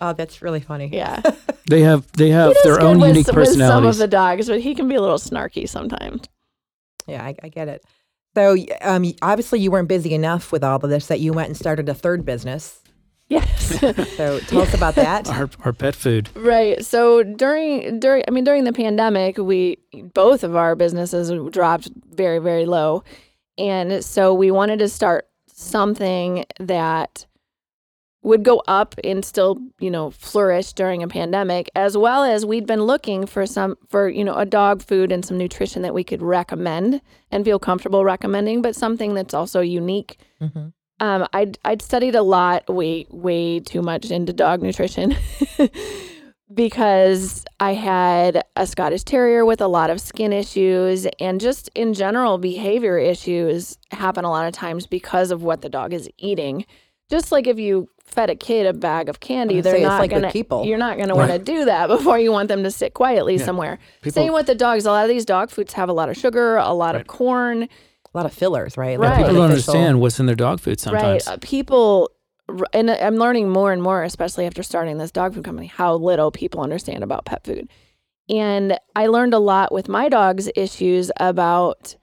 Oh, that's really funny. Yeah, they have they have their own with, unique personalities. With some of the dogs, but he can be a little snarky sometimes. Yeah, I, I get it. So um, obviously you weren't busy enough with all of this that you went and started a third business. Yes. So tell us about that. Our, our pet food. Right. So during during I mean during the pandemic, we both of our businesses dropped very very low, and so we wanted to start something that would go up and still, you know, flourish during a pandemic, as well as we'd been looking for some, for, you know, a dog food and some nutrition that we could recommend and feel comfortable recommending, but something that's also unique. Mm-hmm. Um, I'd, I'd studied a lot, way, way too much into dog nutrition because I had a Scottish Terrier with a lot of skin issues, and just in general, behavior issues happen a lot of times because of what the dog is eating. Just like if you fed a kid a bag of candy, they're not like gonna, you're not going to want to do that before you want them to sit quietly yeah. somewhere. People, same with the dogs. A lot of these dog foods have a lot of sugar, a lot right. of corn. A lot of fillers, right? right. People don't understand what's in their dog food sometimes. Right. Uh, people, and I'm learning more and more, especially after starting this dog food company, how little people understand about pet food. And I learned a lot with my dog's issues about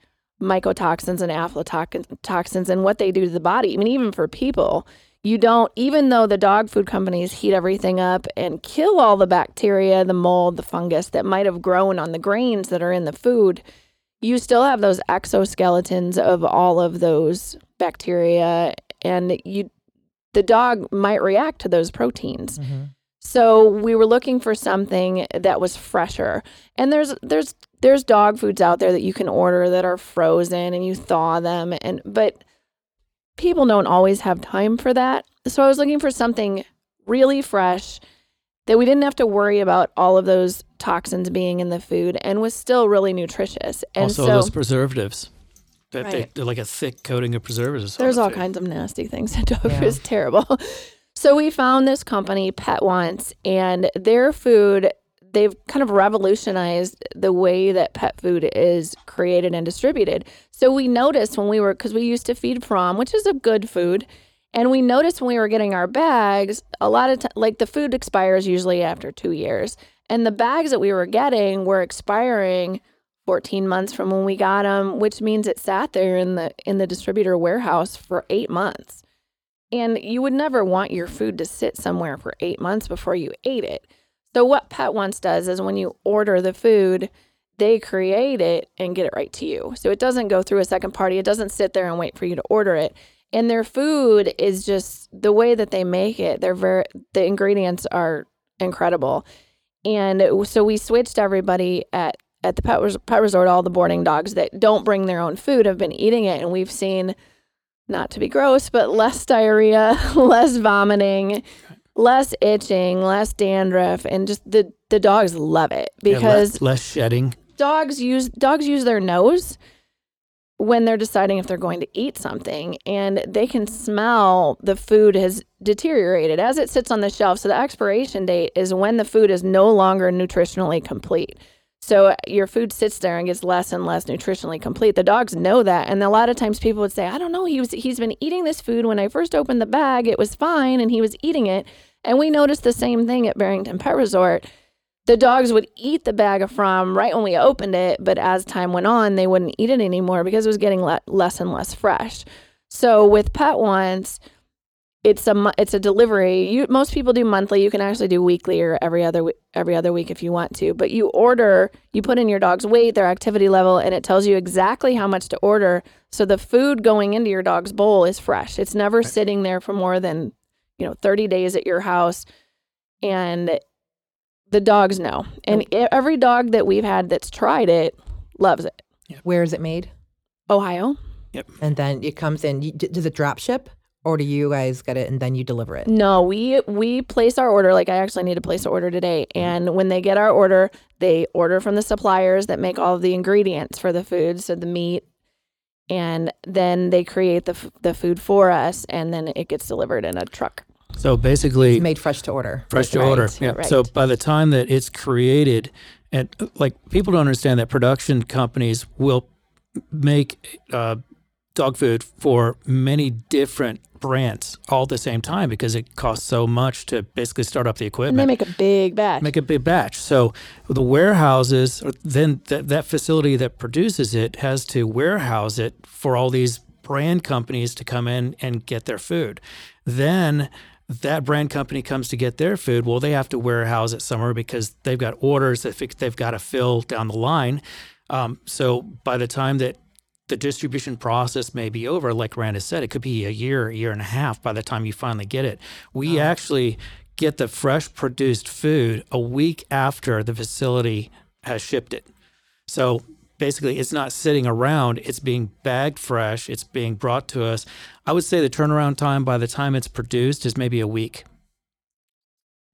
mycotoxins and aflatoxins and what they do to the body. I mean, even for people, you don't, even though the dog food companies heat everything up and kill all the bacteria, the mold, the fungus that might have grown on the grains that are in the food, you still have those exoskeletons of all of those bacteria, and you, the dog might react to those proteins. Mm-hmm. So we were looking for something that was fresher. And there's there's there's dog foods out there that you can order that are frozen and you thaw them, and but people don't always have time for that. So I was looking for something really fresh that we didn't have to worry about all of those toxins being in the food and was still really nutritious. And also so, those preservatives. That right. they, they're like a thick coating of preservatives. There's all food. Kinds of nasty things that dog yeah. is terrible. So we found this company, Pet Wants, and their food, they've kind of revolutionized the way that pet food is created and distributed. So we noticed when we were, because we used to feed Fromm, which is a good food, and we noticed when we were getting our bags, a lot of t- like the food expires usually after two years. And the bags that we were getting were expiring fourteen months from when we got them, which means it sat there in the in the distributor warehouse for eight months. And you would never want your food to sit somewhere for eight months before you ate it. So what Pet Wants does is when you order the food, they create it and get it right to you. So it doesn't go through a second party. It doesn't sit there and wait for you to order it. And their food is just the way that they make it. They're very, the ingredients are incredible. And so we switched everybody at, at the pet, res- pet resort. All the boarding dogs that don't bring their own food have been eating it. And we've seen, not to be gross, but less diarrhea, less vomiting, less itching, less dandruff. And just the, the dogs love it because yeah, less, less shedding. Dogs use dogs use their nose when they're deciding if they're going to eat something, and they can smell the food has deteriorated as it sits on the shelf. So the expiration date is when the food is no longer nutritionally complete. So your food sits there and gets less and less nutritionally complete. The dogs know that. And a lot of times people would say, I don't know, he was, he's been eating this food. When I first opened the bag, it was fine and he was eating it. And we noticed the same thing at Barrington Pet Resort. The dogs would eat the bag of Fromm right when we opened it, but as time went on, they wouldn't eat it anymore because it was getting le- less and less fresh. So with Pet Wants, it's a it's a delivery. You, most people do monthly. You can actually do weekly or every other every other week if you want to. But you order, you put in your dog's weight, their activity level, and it tells you exactly how much to order. So the food going into your dog's bowl is fresh. It's never sitting there for more than, you know, thirty days at your house, and the dogs know. And every dog that we've had that's tried it loves it. Where is it made? Ohio. Yep. And then it comes in. Does it drop ship, or do you guys get it and then you deliver it? No, we we place our order. Like I actually need to place an order today. And when they get our order, they order from the suppliers that make all of the ingredients for the food, so the meat, and then they create the the food for us, and then it gets delivered in a truck. So basically, it's made fresh to order. Fresh to right. order. Yeah. Right. So by the time that it's created, and like people don't understand that production companies will make uh, dog food for many different brands all at the same time because it costs so much to basically start up the equipment. And they make a big batch. Make a big batch. So the warehouses, or then th- that facility that produces it has to warehouse it for all these brand companies to come in and get their food. Then that brand company comes to get their food. Well, they have to warehouse it somewhere because they've got orders that they've got to fill down the line. Um, so by the time that the distribution process may be over, like Randa said, it could be a year, a year and a half by the time you finally get it. We um, actually get the fresh produced food a week after the facility has shipped it. So basically, it's not sitting around. It's being bagged fresh. It's being brought to us. I would say the turnaround time by the time it's produced is maybe a week.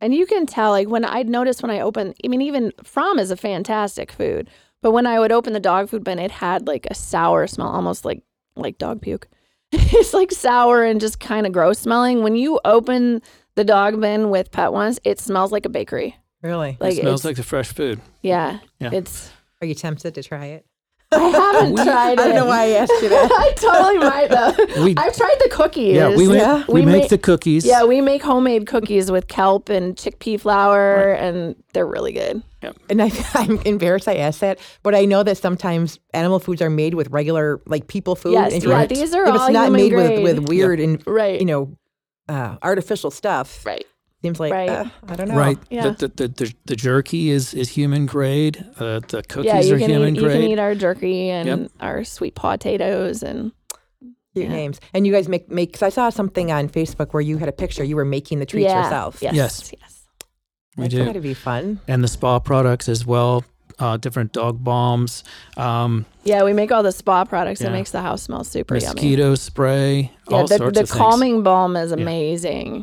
And you can tell, like when I'd noticed when I opened, I mean, even Fromm is a fantastic food, but when I would open the dog food bin, it had like a sour smell, almost like like dog puke. It's like sour and just kind of gross smelling. When you open the dog bin with Pet Wants, it smells like a bakery. Really? Like, it smells like the fresh food. Yeah. Yeah. It's... Are you tempted to try it? I haven't we, tried it. I don't know why I asked you that. I totally might, though. We, I've tried the cookies. Yeah, we, yeah. we, we make, make the cookies. Yeah, we make homemade cookies with kelp and chickpea flour, right. And they're really good. Yep. And I, I'm embarrassed I asked that, but I know that sometimes animal foods are made with regular, like people food. Yes, and yeah, right. These are if all it's not made with, with weird yep. and, right. you know, uh, artificial stuff. Right. Seems like, right. uh, I don't know. Right. Yeah. The, the, the, the jerky is, is human grade. Uh, the cookies yeah, you are can human eat, grade. You can eat our jerky and yep. our sweet potatoes and cute yeah. names. And you guys make, make, because I saw something on Facebook where you had a picture. You were making the treats yeah. yourself. Yes. Yes. yes. We That's do. That's got to be fun. And the spa products as well, uh, different dog bombs. Um, yeah, we make all the spa products. Yeah. It makes the house smell super Mosquito yummy. Mosquito spray, yeah, all the, sorts the of things. The calming balm is amazing. Yeah.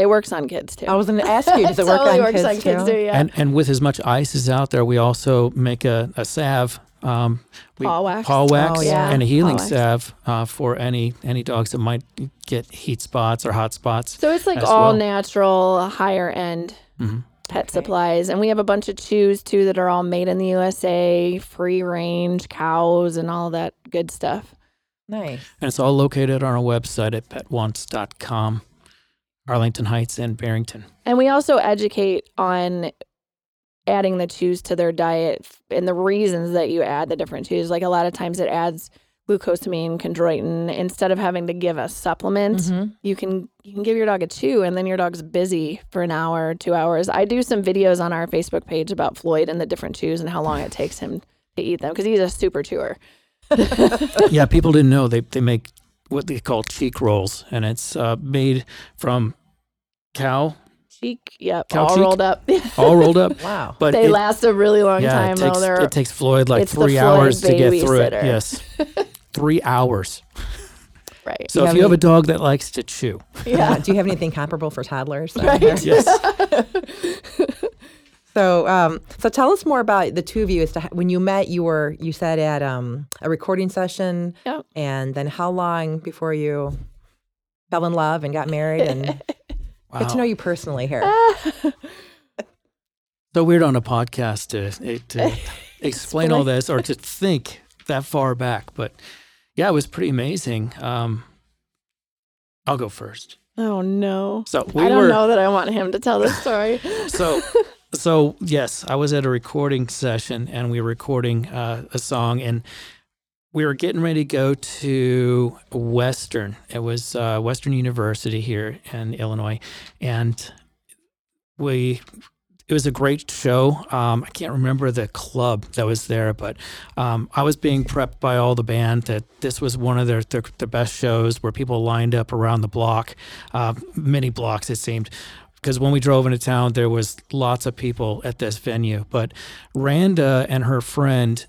It works on kids, too. I was going to ask you, does it, it work totally on works kids, on kids too? too yeah. And and with as much ice as out there, we also make a, a salve um, we, paw wax, paw wax oh, yeah. and a healing salve uh, for any any dogs that might get heat spots or hot spots. So it's like all well. natural, higher end mm-hmm. pet okay. supplies. And we have a bunch of chews too that are all made in the U S A, free range cows and all that good stuff. Nice. And it's all located on our website at pet wants dot com, Arlington Heights and Barrington. And we also educate on adding the chews to their diet and the reasons that you add the different chews. Like a lot of times it adds glucosamine, chondroitin. Instead of having to give a supplement, mm-hmm. you can you can give your dog a chew and then your dog's busy for an hour, two hours. I do some videos on our Facebook page about Floyd and the different chews and how long it takes him to eat them because he's a super chewer. Yeah, people didn't know they they make what they call cheek rolls, and it's uh, made from cow cheek. Yep, cow all cheek, rolled up. all rolled up. Wow, but they it, last a really long yeah, time. It takes, though. It takes Floyd like three Floyd hours to get through sitter. it. Yes, three hours. Right. So you if you any... have a dog that likes to chew, yeah. Do you have anything comparable for toddlers? Right. Yes. So, um, so tell us more about the two of you. As to when you met, you were you said at um, a recording session, yep. and then how long before you fell in love and got married and wow. get to know you personally here? So weird on a podcast to to explain all this or to think that far back, but yeah, it was pretty amazing. Um, I'll go first. Oh no! So we I don't were, know that I want him to tell this story. So. So, yes, I was at a recording session, and we were recording uh, a song, and we were getting ready to go to Western. It was uh, Western University here in Illinois, and we it was a great show. Um, I can't remember the club that was there, but um, I was being prepped by all the band that this was one of their, their, their best shows where people lined up around the block, uh, many blocks, it seemed. Because when we drove into town, there was lots of people at this venue. But Randa and her friend,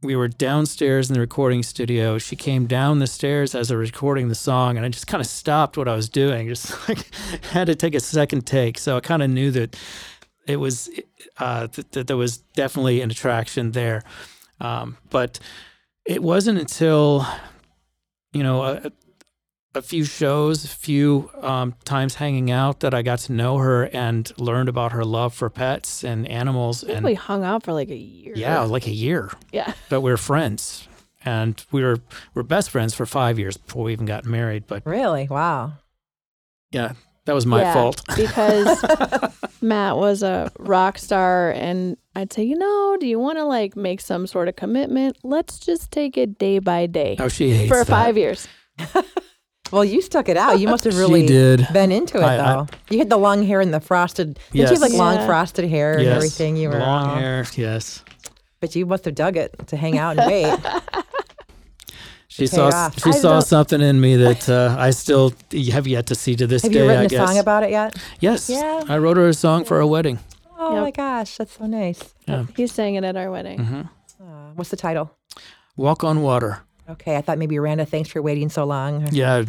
we were downstairs in the recording studio. She came down the stairs as I was recording the song, and I just kind of stopped what I was doing. Just like had to take a second take. So I kind of knew that it was uh, th- that there was definitely an attraction there. Um, but it wasn't until you know. A, a few shows, a few um, times hanging out that I got to know her and learned about her love for pets and animals. I think and we hung out for like a year. Yeah, like a year. Yeah. But we were friends, and we were we were best friends for five years before we even got married. But really? Wow. Yeah, that was my yeah, fault. Because Matt was a rock star, and I'd say, you know, do you want to like make some sort of commitment? Let's just take it day by day. Oh, she hates for that. five years. Well, you stuck it out. You must have really been into it, I, though. I, you had the long hair and the frosted. Didn't yes. you have like yeah. long frosted hair yes. and everything? You were long all, hair, yes. But you must have dug it to hang out and wait. she saw off. she I saw something in me that uh, I still have yet to see to this have day. Have you written I a guess. song about it yet? Yes. Yeah. I wrote her a song yeah. for our wedding. Oh yep. my gosh, that's so nice. Yeah. He sang it at our wedding. Mm-hmm. Uh, what's the title? Walk on Water. Okay, I thought maybe Randa, thanks for waiting so long. Yeah,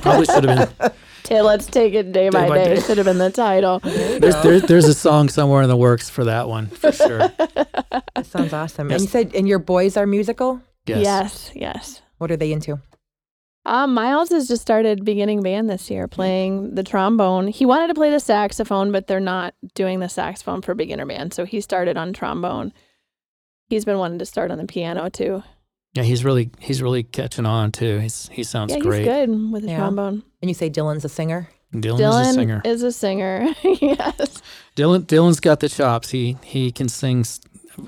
probably should have been. Hey, let's take it day, day by day. day. Should have been the title. There there's, there, there's a song somewhere in the works for that one, for sure. That sounds awesome. Yes. And you said, and your boys are musical? Yes. Yes, yes. What are they into? Um, Miles has just started beginning band this year, playing the trombone. He wanted to play the saxophone, but they're not doing the saxophone for beginner band, so he started on trombone. He's been wanting to start on the piano, too. Yeah, he's really he's really catching on too. He's he sounds yeah, great. Yeah, he's good with his yeah. trombone. And you say Dylan's a singer? Dylan's Dylan a singer. Is a singer. Yes. Dylan Dylan's got the chops. He he can sing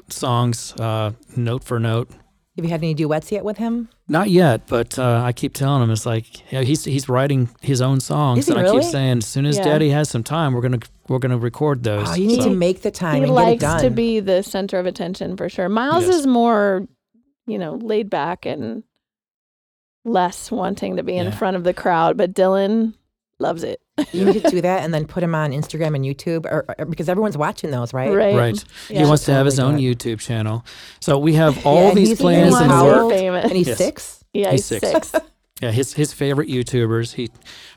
songs uh, note for note. Have you had any duets yet with him? Not yet, but uh, I keep telling him it's like you know, he's he's writing his own songs, Is he and really? I keep saying as soon as yeah. Daddy has some time, we're gonna we're gonna record those. Oh, you need so. to make the time. He and likes get it done. to be the center of attention for sure. Miles yes. is more. you know, laid back and less wanting to be yeah. in front of the crowd. But Dylan loves it. You could do that and then put him on Instagram and YouTube or, or, because everyone's watching those, right? Right. right. Yeah. He wants to have his own YouTube channel. So we have all yeah, these plans in the world. And he's yes. six? Yeah, he's, he's six. six. Yeah, his his favorite YouTubers. He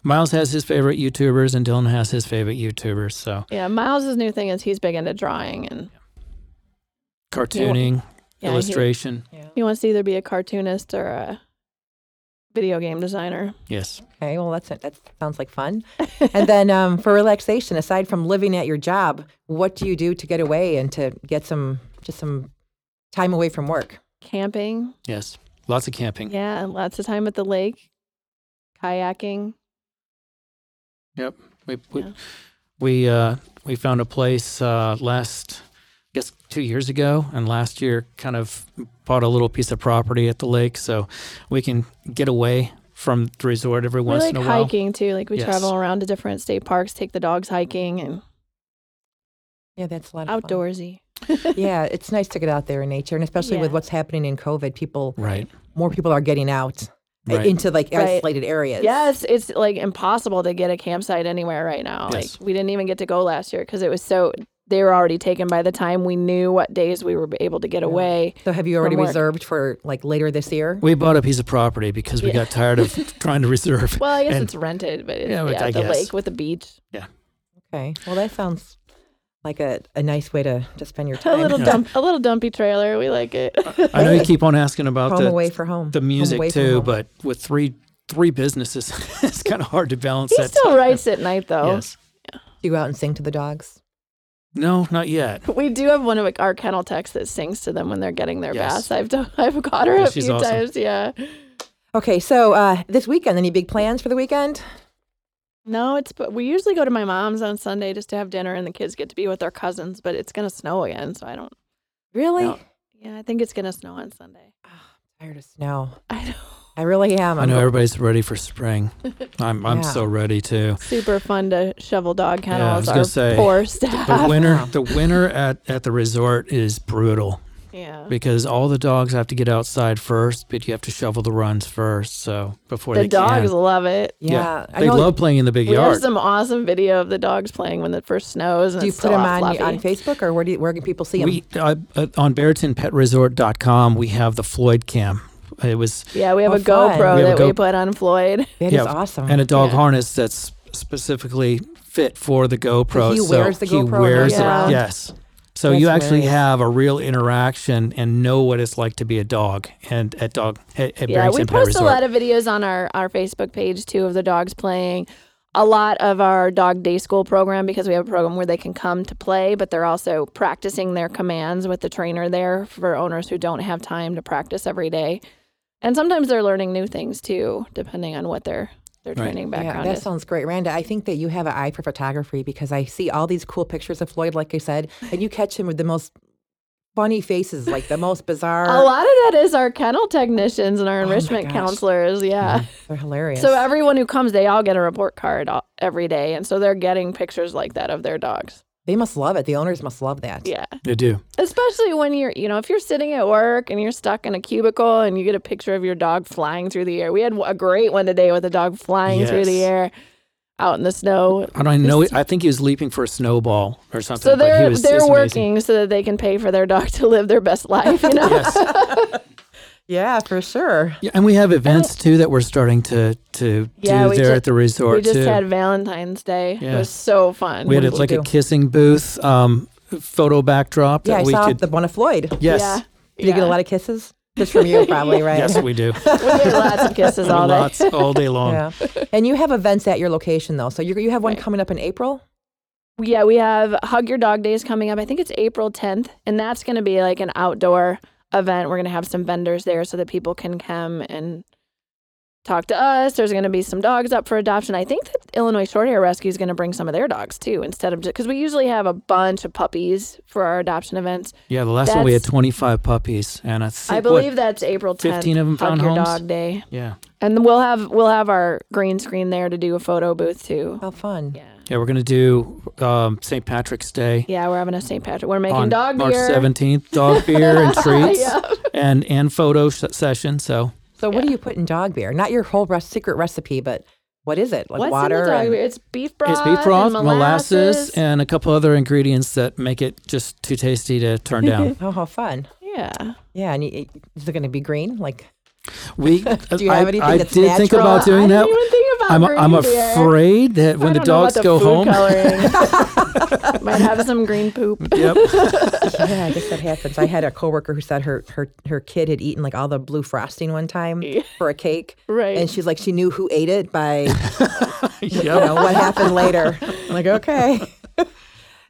Miles has his favorite YouTubers and Dylan has his favorite YouTubers. So Yeah, Miles' new thing is he's big into drawing and... Cartooning. Yeah. yeah, illustration. He, yeah. he wants to either be a cartoonist or a video game designer. Yes. Okay, well, that's that sounds like fun. And then um, for relaxation, aside from living at your job, what do you do to get away and to get some just some time away from work? Camping. Yes, lots of camping. Yeah, and lots of time at the lake, kayaking. Yep. We we yeah. we, uh, we found a place uh, last, I guess, two years ago, and last year kind of bought a little piece of property at the lake, so we can get away from the resort every we once like in a while. We like hiking, too. Like, we yes. travel around to different state parks, take the dogs hiking, and yeah, that's a lot of outdoorsy. Fun. Yeah, it's nice to get out there in nature, and especially yeah. with what's happening in COVID, people, right. more people are getting out. Right. Into like isolated right. areas. Yes, it's like impossible to get a campsite anywhere right now. Yes. Like, we didn't even get to go last year because it was so they were already taken by the time we knew what days we were able to get yeah. away. So have you already reserved for like later this year? We bought a piece of property because we yeah. got tired of trying to reserve. Well, I guess and, it's rented, but it's yeah, yeah, I the guess. lake with a beach. Yeah. Okay. Well, that sounds like a, a nice way to, to spend your time. A little yeah. dump, a little dumpy trailer. We like it. I know you keep on asking about home the, away for home. the music home too, but with three three businesses, it's kind of hard to balance he that. He still time. writes at night though. Yes. Yeah. Do you go out and sing to the dogs? No, not yet. We do have one of our kennel techs that sings to them when they're getting their yes. baths. I've done, I've got her yeah, a few awesome. times. Yeah. Okay, so uh, this weekend, any big plans for the weekend? No, it's but we usually go to my mom's on Sunday just to have dinner, and the kids get to be with their cousins. But it's gonna snow again, so I don't really. No. Yeah, I think it's gonna snow on Sunday. Oh, I'm tired of snow. I know. I really am. I'm I know everybody's ready for spring. I'm I'm yeah. so ready too. Super fun to shovel dog kennels. Yeah, I was our poor staff. The winter, the winter at, at the resort is brutal. Yeah. Because all the dogs have to get outside first, but you have to shovel the runs first. So before the they dogs can. dogs love it. Yeah. yeah. They love playing in the big we yard. There's some awesome video of the dogs playing when it first snows. And do you put them on, on Facebook, or where do you, where can people see them? We, uh, uh, on Barrington Pet Resort dot com, we have the Floyd cam. It was yeah. We have oh, a fun. GoPro we have that a Go- we put on Floyd. That yeah, is awesome. And a dog yeah. harness that's specifically fit for the GoPro. He wears so the GoPro. He wears it. Yeah. Yes. So That's you actually hilarious. have a real interaction and know what it's like to be a dog and at dog at, at yeah, Barrington Pet Resort. Yeah, we post a lot of videos on our, our Facebook page, too, of the dogs playing. A lot of our dog day school program, because we have a program where they can come to play, but they're also practicing their commands with the trainer there for owners who don't have time to practice every day. And sometimes they're learning new things, too, depending on what they're Their training right. background. Yeah, that is. sounds great, Randa. I think that you have an eye for photography, because I see all these cool pictures of Floyd, like I said, and you catch him with the most funny faces, like the most bizarre. A lot of that is our kennel technicians and our enrichment oh counselors. Yeah. yeah, they're hilarious. So everyone who comes, they all get a report card all, every day, and so they're getting pictures like that of their dogs. They must love it. The owners must love that. Yeah, they do. Especially when you're, you know, if you're sitting at work and you're stuck in a cubicle and you get a picture of your dog flying through the air. We had a great one today with a dog flying yes. through the air out in the snow. I don't know. I think he was leaping for a snowball or something. So they're, but he was, they're working so that they can pay for their dog to live their best life, you know? Yes. Yeah, for sure. Yeah, and we have events, too, that we're starting to, to yeah, do there just, at the resort, too. We just too. had Valentine's Day. Yeah. It was so fun. We had a, like do? a kissing booth, um, photo backdrop. Yeah, that I we saw could... the one of Floyd. Yes. Yeah. Did yeah. you get a lot of kisses? Just from you, probably, right? Yes, we do. We get lots of kisses all day. Lots, all day long. Yeah. And you have events at your location, though. So you you have one right. coming up in April? Yeah, we have Hug Your Dog Days coming up. I think it's April tenth, and that's going to be like an outdoor event. We're going to have some vendors there so that people can come and talk to us. There's going to be some dogs up for adoption. I think that Illinois Short Hair Rescue is going to bring some of their dogs too, instead of just because we usually have a bunch of puppies for our adoption events. Yeah, the last that's, one we had twenty-five puppies, and I think I believe what, that's April tenth. fifteen of them found homes. Hug Your Dog Day. Yeah, and we'll have we'll have our green screen there to do a photo booth too. How fun! Yeah, yeah, we're going to do um, Saint Patrick's Day. Yeah, we're having a Saint Patrick. We're making on dog beer. March seventeenth, dog beer and treats yeah. and and photo sh- session. So. So what yeah. do you put in dog beer? Not your whole res- secret recipe, but what is it? Like What's water? In the dog and, beer? It's beef broth. It's beef broth, and molasses. molasses, and a couple other ingredients that make it just too tasty to turn down. Oh, how fun! Yeah, yeah. And you, is it going to be green? Like we? do you have anything I, I that's natural? I did think about doing that. I didn't even think about I'm, green I'm beer. afraid that when the dogs go home. Might have some green poop. Yep. Yeah, I guess that happens. I had a coworker who said her her her kid had eaten like all the blue frosting one time for a cake. Right. And she's like, she knew who ate it by yep. you know, what happened later. I'm like, okay.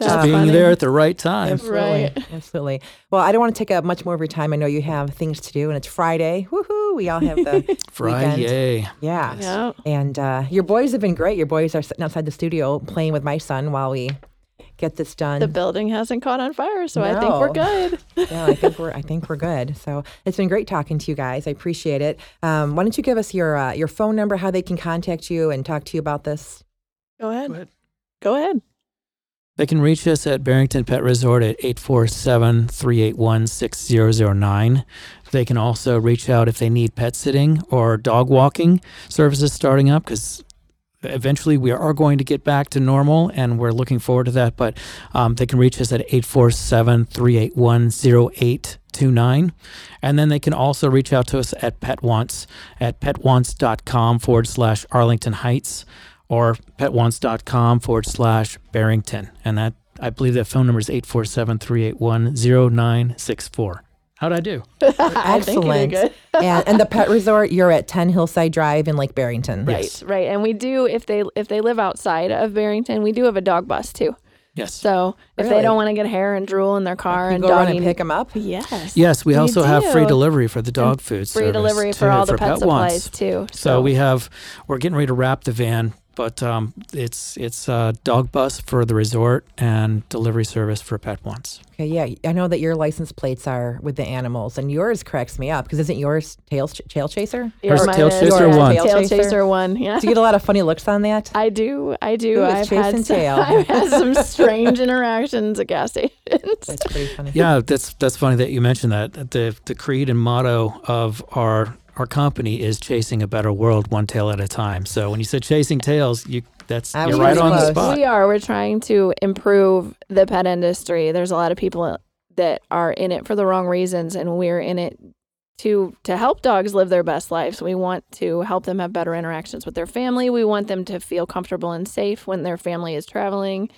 Just uh, being funny. There at the right time. Absolutely. Right. Absolutely. Well, I don't want to take up much more of your time. I know you have things to do, and it's Friday. Woohoo! We all have the Friday. Weekend. Yeah. Yep. And uh, your boys have been great. Your boys are sitting outside the studio playing with my son while we get this done. The building hasn't caught on fire, so no. I think we're good. yeah, I think we're. I think we're good. So it's been great talking to you guys. I appreciate it. Um, why don't you give us your uh, your phone number, how they can contact you, and talk to you about this? Go ahead. Go ahead. Go ahead. They can reach us at Barrington Pet Resort at eight four seven, three eight one, six zero zero nine. They can also reach out if they need pet sitting or dog walking services starting up, because eventually we are going to get back to normal, and we're looking forward to that. But um, they can reach us at eight four seven, three eight one, zero eight two nine. And then they can also reach out to us at Pet Wants at petwants.com forward slash Arlington Heights. Or petwants.com forward slash Barrington. And that, I believe that phone number is eight four seven, three eight one, zero nine six four. How'd I do? I Excellent. Think you did good. yeah, and the pet resort, you're at ten Hillside Drive in Lake Barrington. Right, yes. right. And we do, if they if they live outside of Barrington, we do have a dog bus too. Yes. So if really? they don't want to get hair and drool in their car you and go dog and pick them up, yes. Yes, we also do. have free delivery for the dog and food. Free service delivery for too, all the for pet, pet supplies too. So. so we have, we're getting ready to wrap the van. But um, it's it's a dog bus for the resort and delivery service for Pet Wants. Okay, yeah, I know that your license plates are with the animals, and yours cracks me up because isn't yours Tail ch- tail Chaser? Yours yeah, Tail Chaser One. Tail, tail chaser. chaser One. Yeah. Do you get a lot of funny looks on that? I do. I do. Ooh, I've, had some, tail. I've had some strange interactions at gas stations. That's pretty funny. Yeah, that's that's funny that you mentioned that. The the creed and motto of our. Our company is chasing a better world one tail at a time. So when you said chasing tails, you that's I you're right on close. the spot. We are. We're trying to improve the pet industry. There's a lot of people that are in it for the wrong reasons, and we're in it to to help dogs live their best lives. We want to help them have better interactions with their family. We want them to feel comfortable and safe when their family is traveling,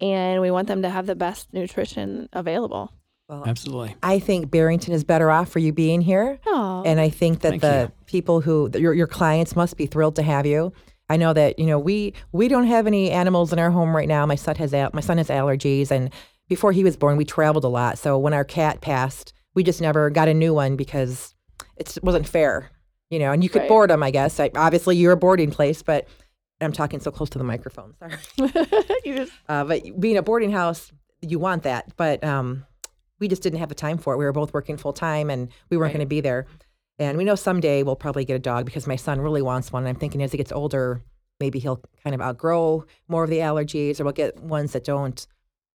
and we want them to have the best nutrition available. Well, absolutely. I think Barrington is better off for you being here. Aww. And I think that Thank the you. people who, your your clients must be thrilled to have you. I know that, you know, we, we don't have any animals in our home right now. My son has my son has allergies, and before he was born, we traveled a lot. So when our cat passed, we just never got a new one because it wasn't fair, you know, and you could right. board them, I guess. I, obviously, you're a boarding place, but I'm talking so close to the microphone. Sorry. you just... uh, but being a boarding house, you want that. But, um. We just didn't have the time for it. We were both working full time, and we weren't right. going to be there. And we know someday we'll probably get a dog because my son really wants one. And I'm thinking as he gets older, maybe he'll kind of outgrow more of the allergies, or we'll get ones that don't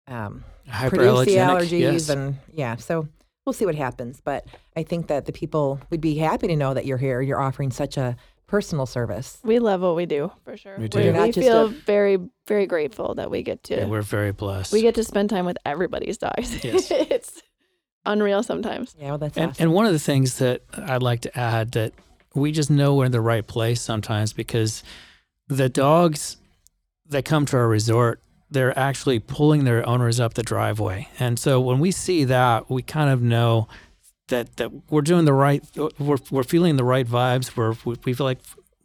um, produce the allergies. Yes. And yeah, so we'll see what happens. But I think that the people would be happy to know that you're here. You're offering such a personal service. We love what we do, for sure. We, do. we feel a, very, very grateful that we get to. Yeah, we're very blessed. We get to spend time with everybody's dogs. Yes. It's unreal sometimes. Yeah, well, that's and, awesome. And one of the things that I'd like to add that we just know we're in the right place sometimes because the dogs that come to our resort, they're actually pulling their owners up the driveway. And so when we see that, we kind of know that that we're doing the right, we're we're feeling the right vibes, we're, we we feel like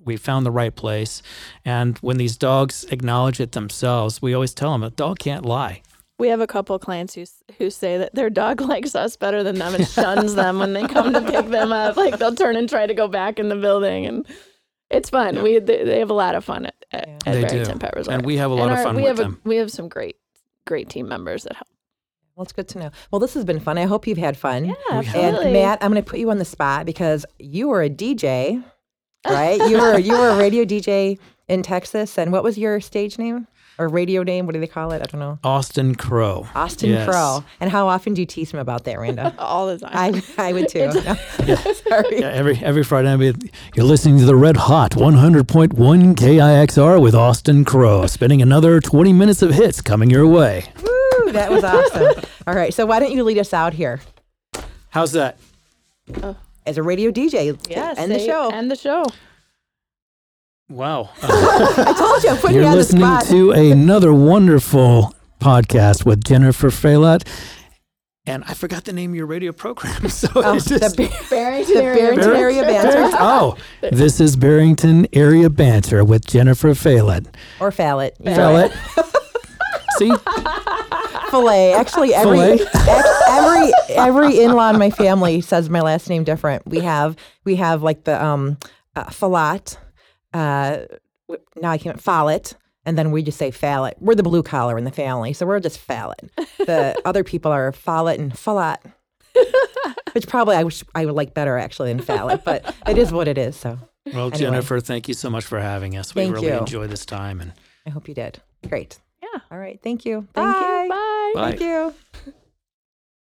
we found the right place. And when these dogs acknowledge it themselves, we always tell them, a dog can't lie. We have a couple of clients who who say that their dog likes us better than them and shuns them when they come to pick them up. Like they'll turn and try to go back in the building, and it's fun. Yeah. We they, they have a lot of fun at, at, yeah. at Barrington Pet Resort. And we have a lot our, of fun with a, them. We have some great, great team members that help. Well, it's good to know. Well, this has been fun. I hope you've had fun. Yeah, absolutely. And Matt, I'm going to put you on the spot because you were a D J, right? you were you were a radio D J in Texas, and what was your stage name or radio name? What do they call it? I don't know. Austin Crow. Austin yes. Crow. And how often do you tease him about that, Randa? All the time. I I would too. No. Yeah. Sorry. Yeah, every every Friday I'd be, you're listening to the Red Hot one hundred point one K I X R with Austin Crow, spending another twenty minutes of hits coming your way. That was awesome. All right. So why don't you lead us out here? How's that? Oh. As a radio D J. Yes. End the show. End the show. Wow. Uh, I told you. I'm putting You're you on the spot. You're listening to another wonderful podcast with Jennifer Fallett. And I forgot the name of your radio program. So oh, it's just, the Barrington, the Barrington Area Banter. Barrington, oh, this is Barrington Area Banter with Jennifer Fallett. Or Fallett. Fallett. See? Fillet. Actually, every Fillet. every every in-law in my family says my last name different. We have we have like the um uh, Fallett. Uh, now I can't Fallett. And then we just say Fallett. We're the blue collar in the family, so we're just Fallett. The other people are Fallett and Fallett, which probably I wish I would like better actually than Fallett, but it is what it is. So, well, anyway. Jennifer, thank you so much for having us. We thank really you. enjoyed this time, and I hope you did. Great. Yeah. All right. Thank you. Thank Bye. you. Bye. Bye. Thank you.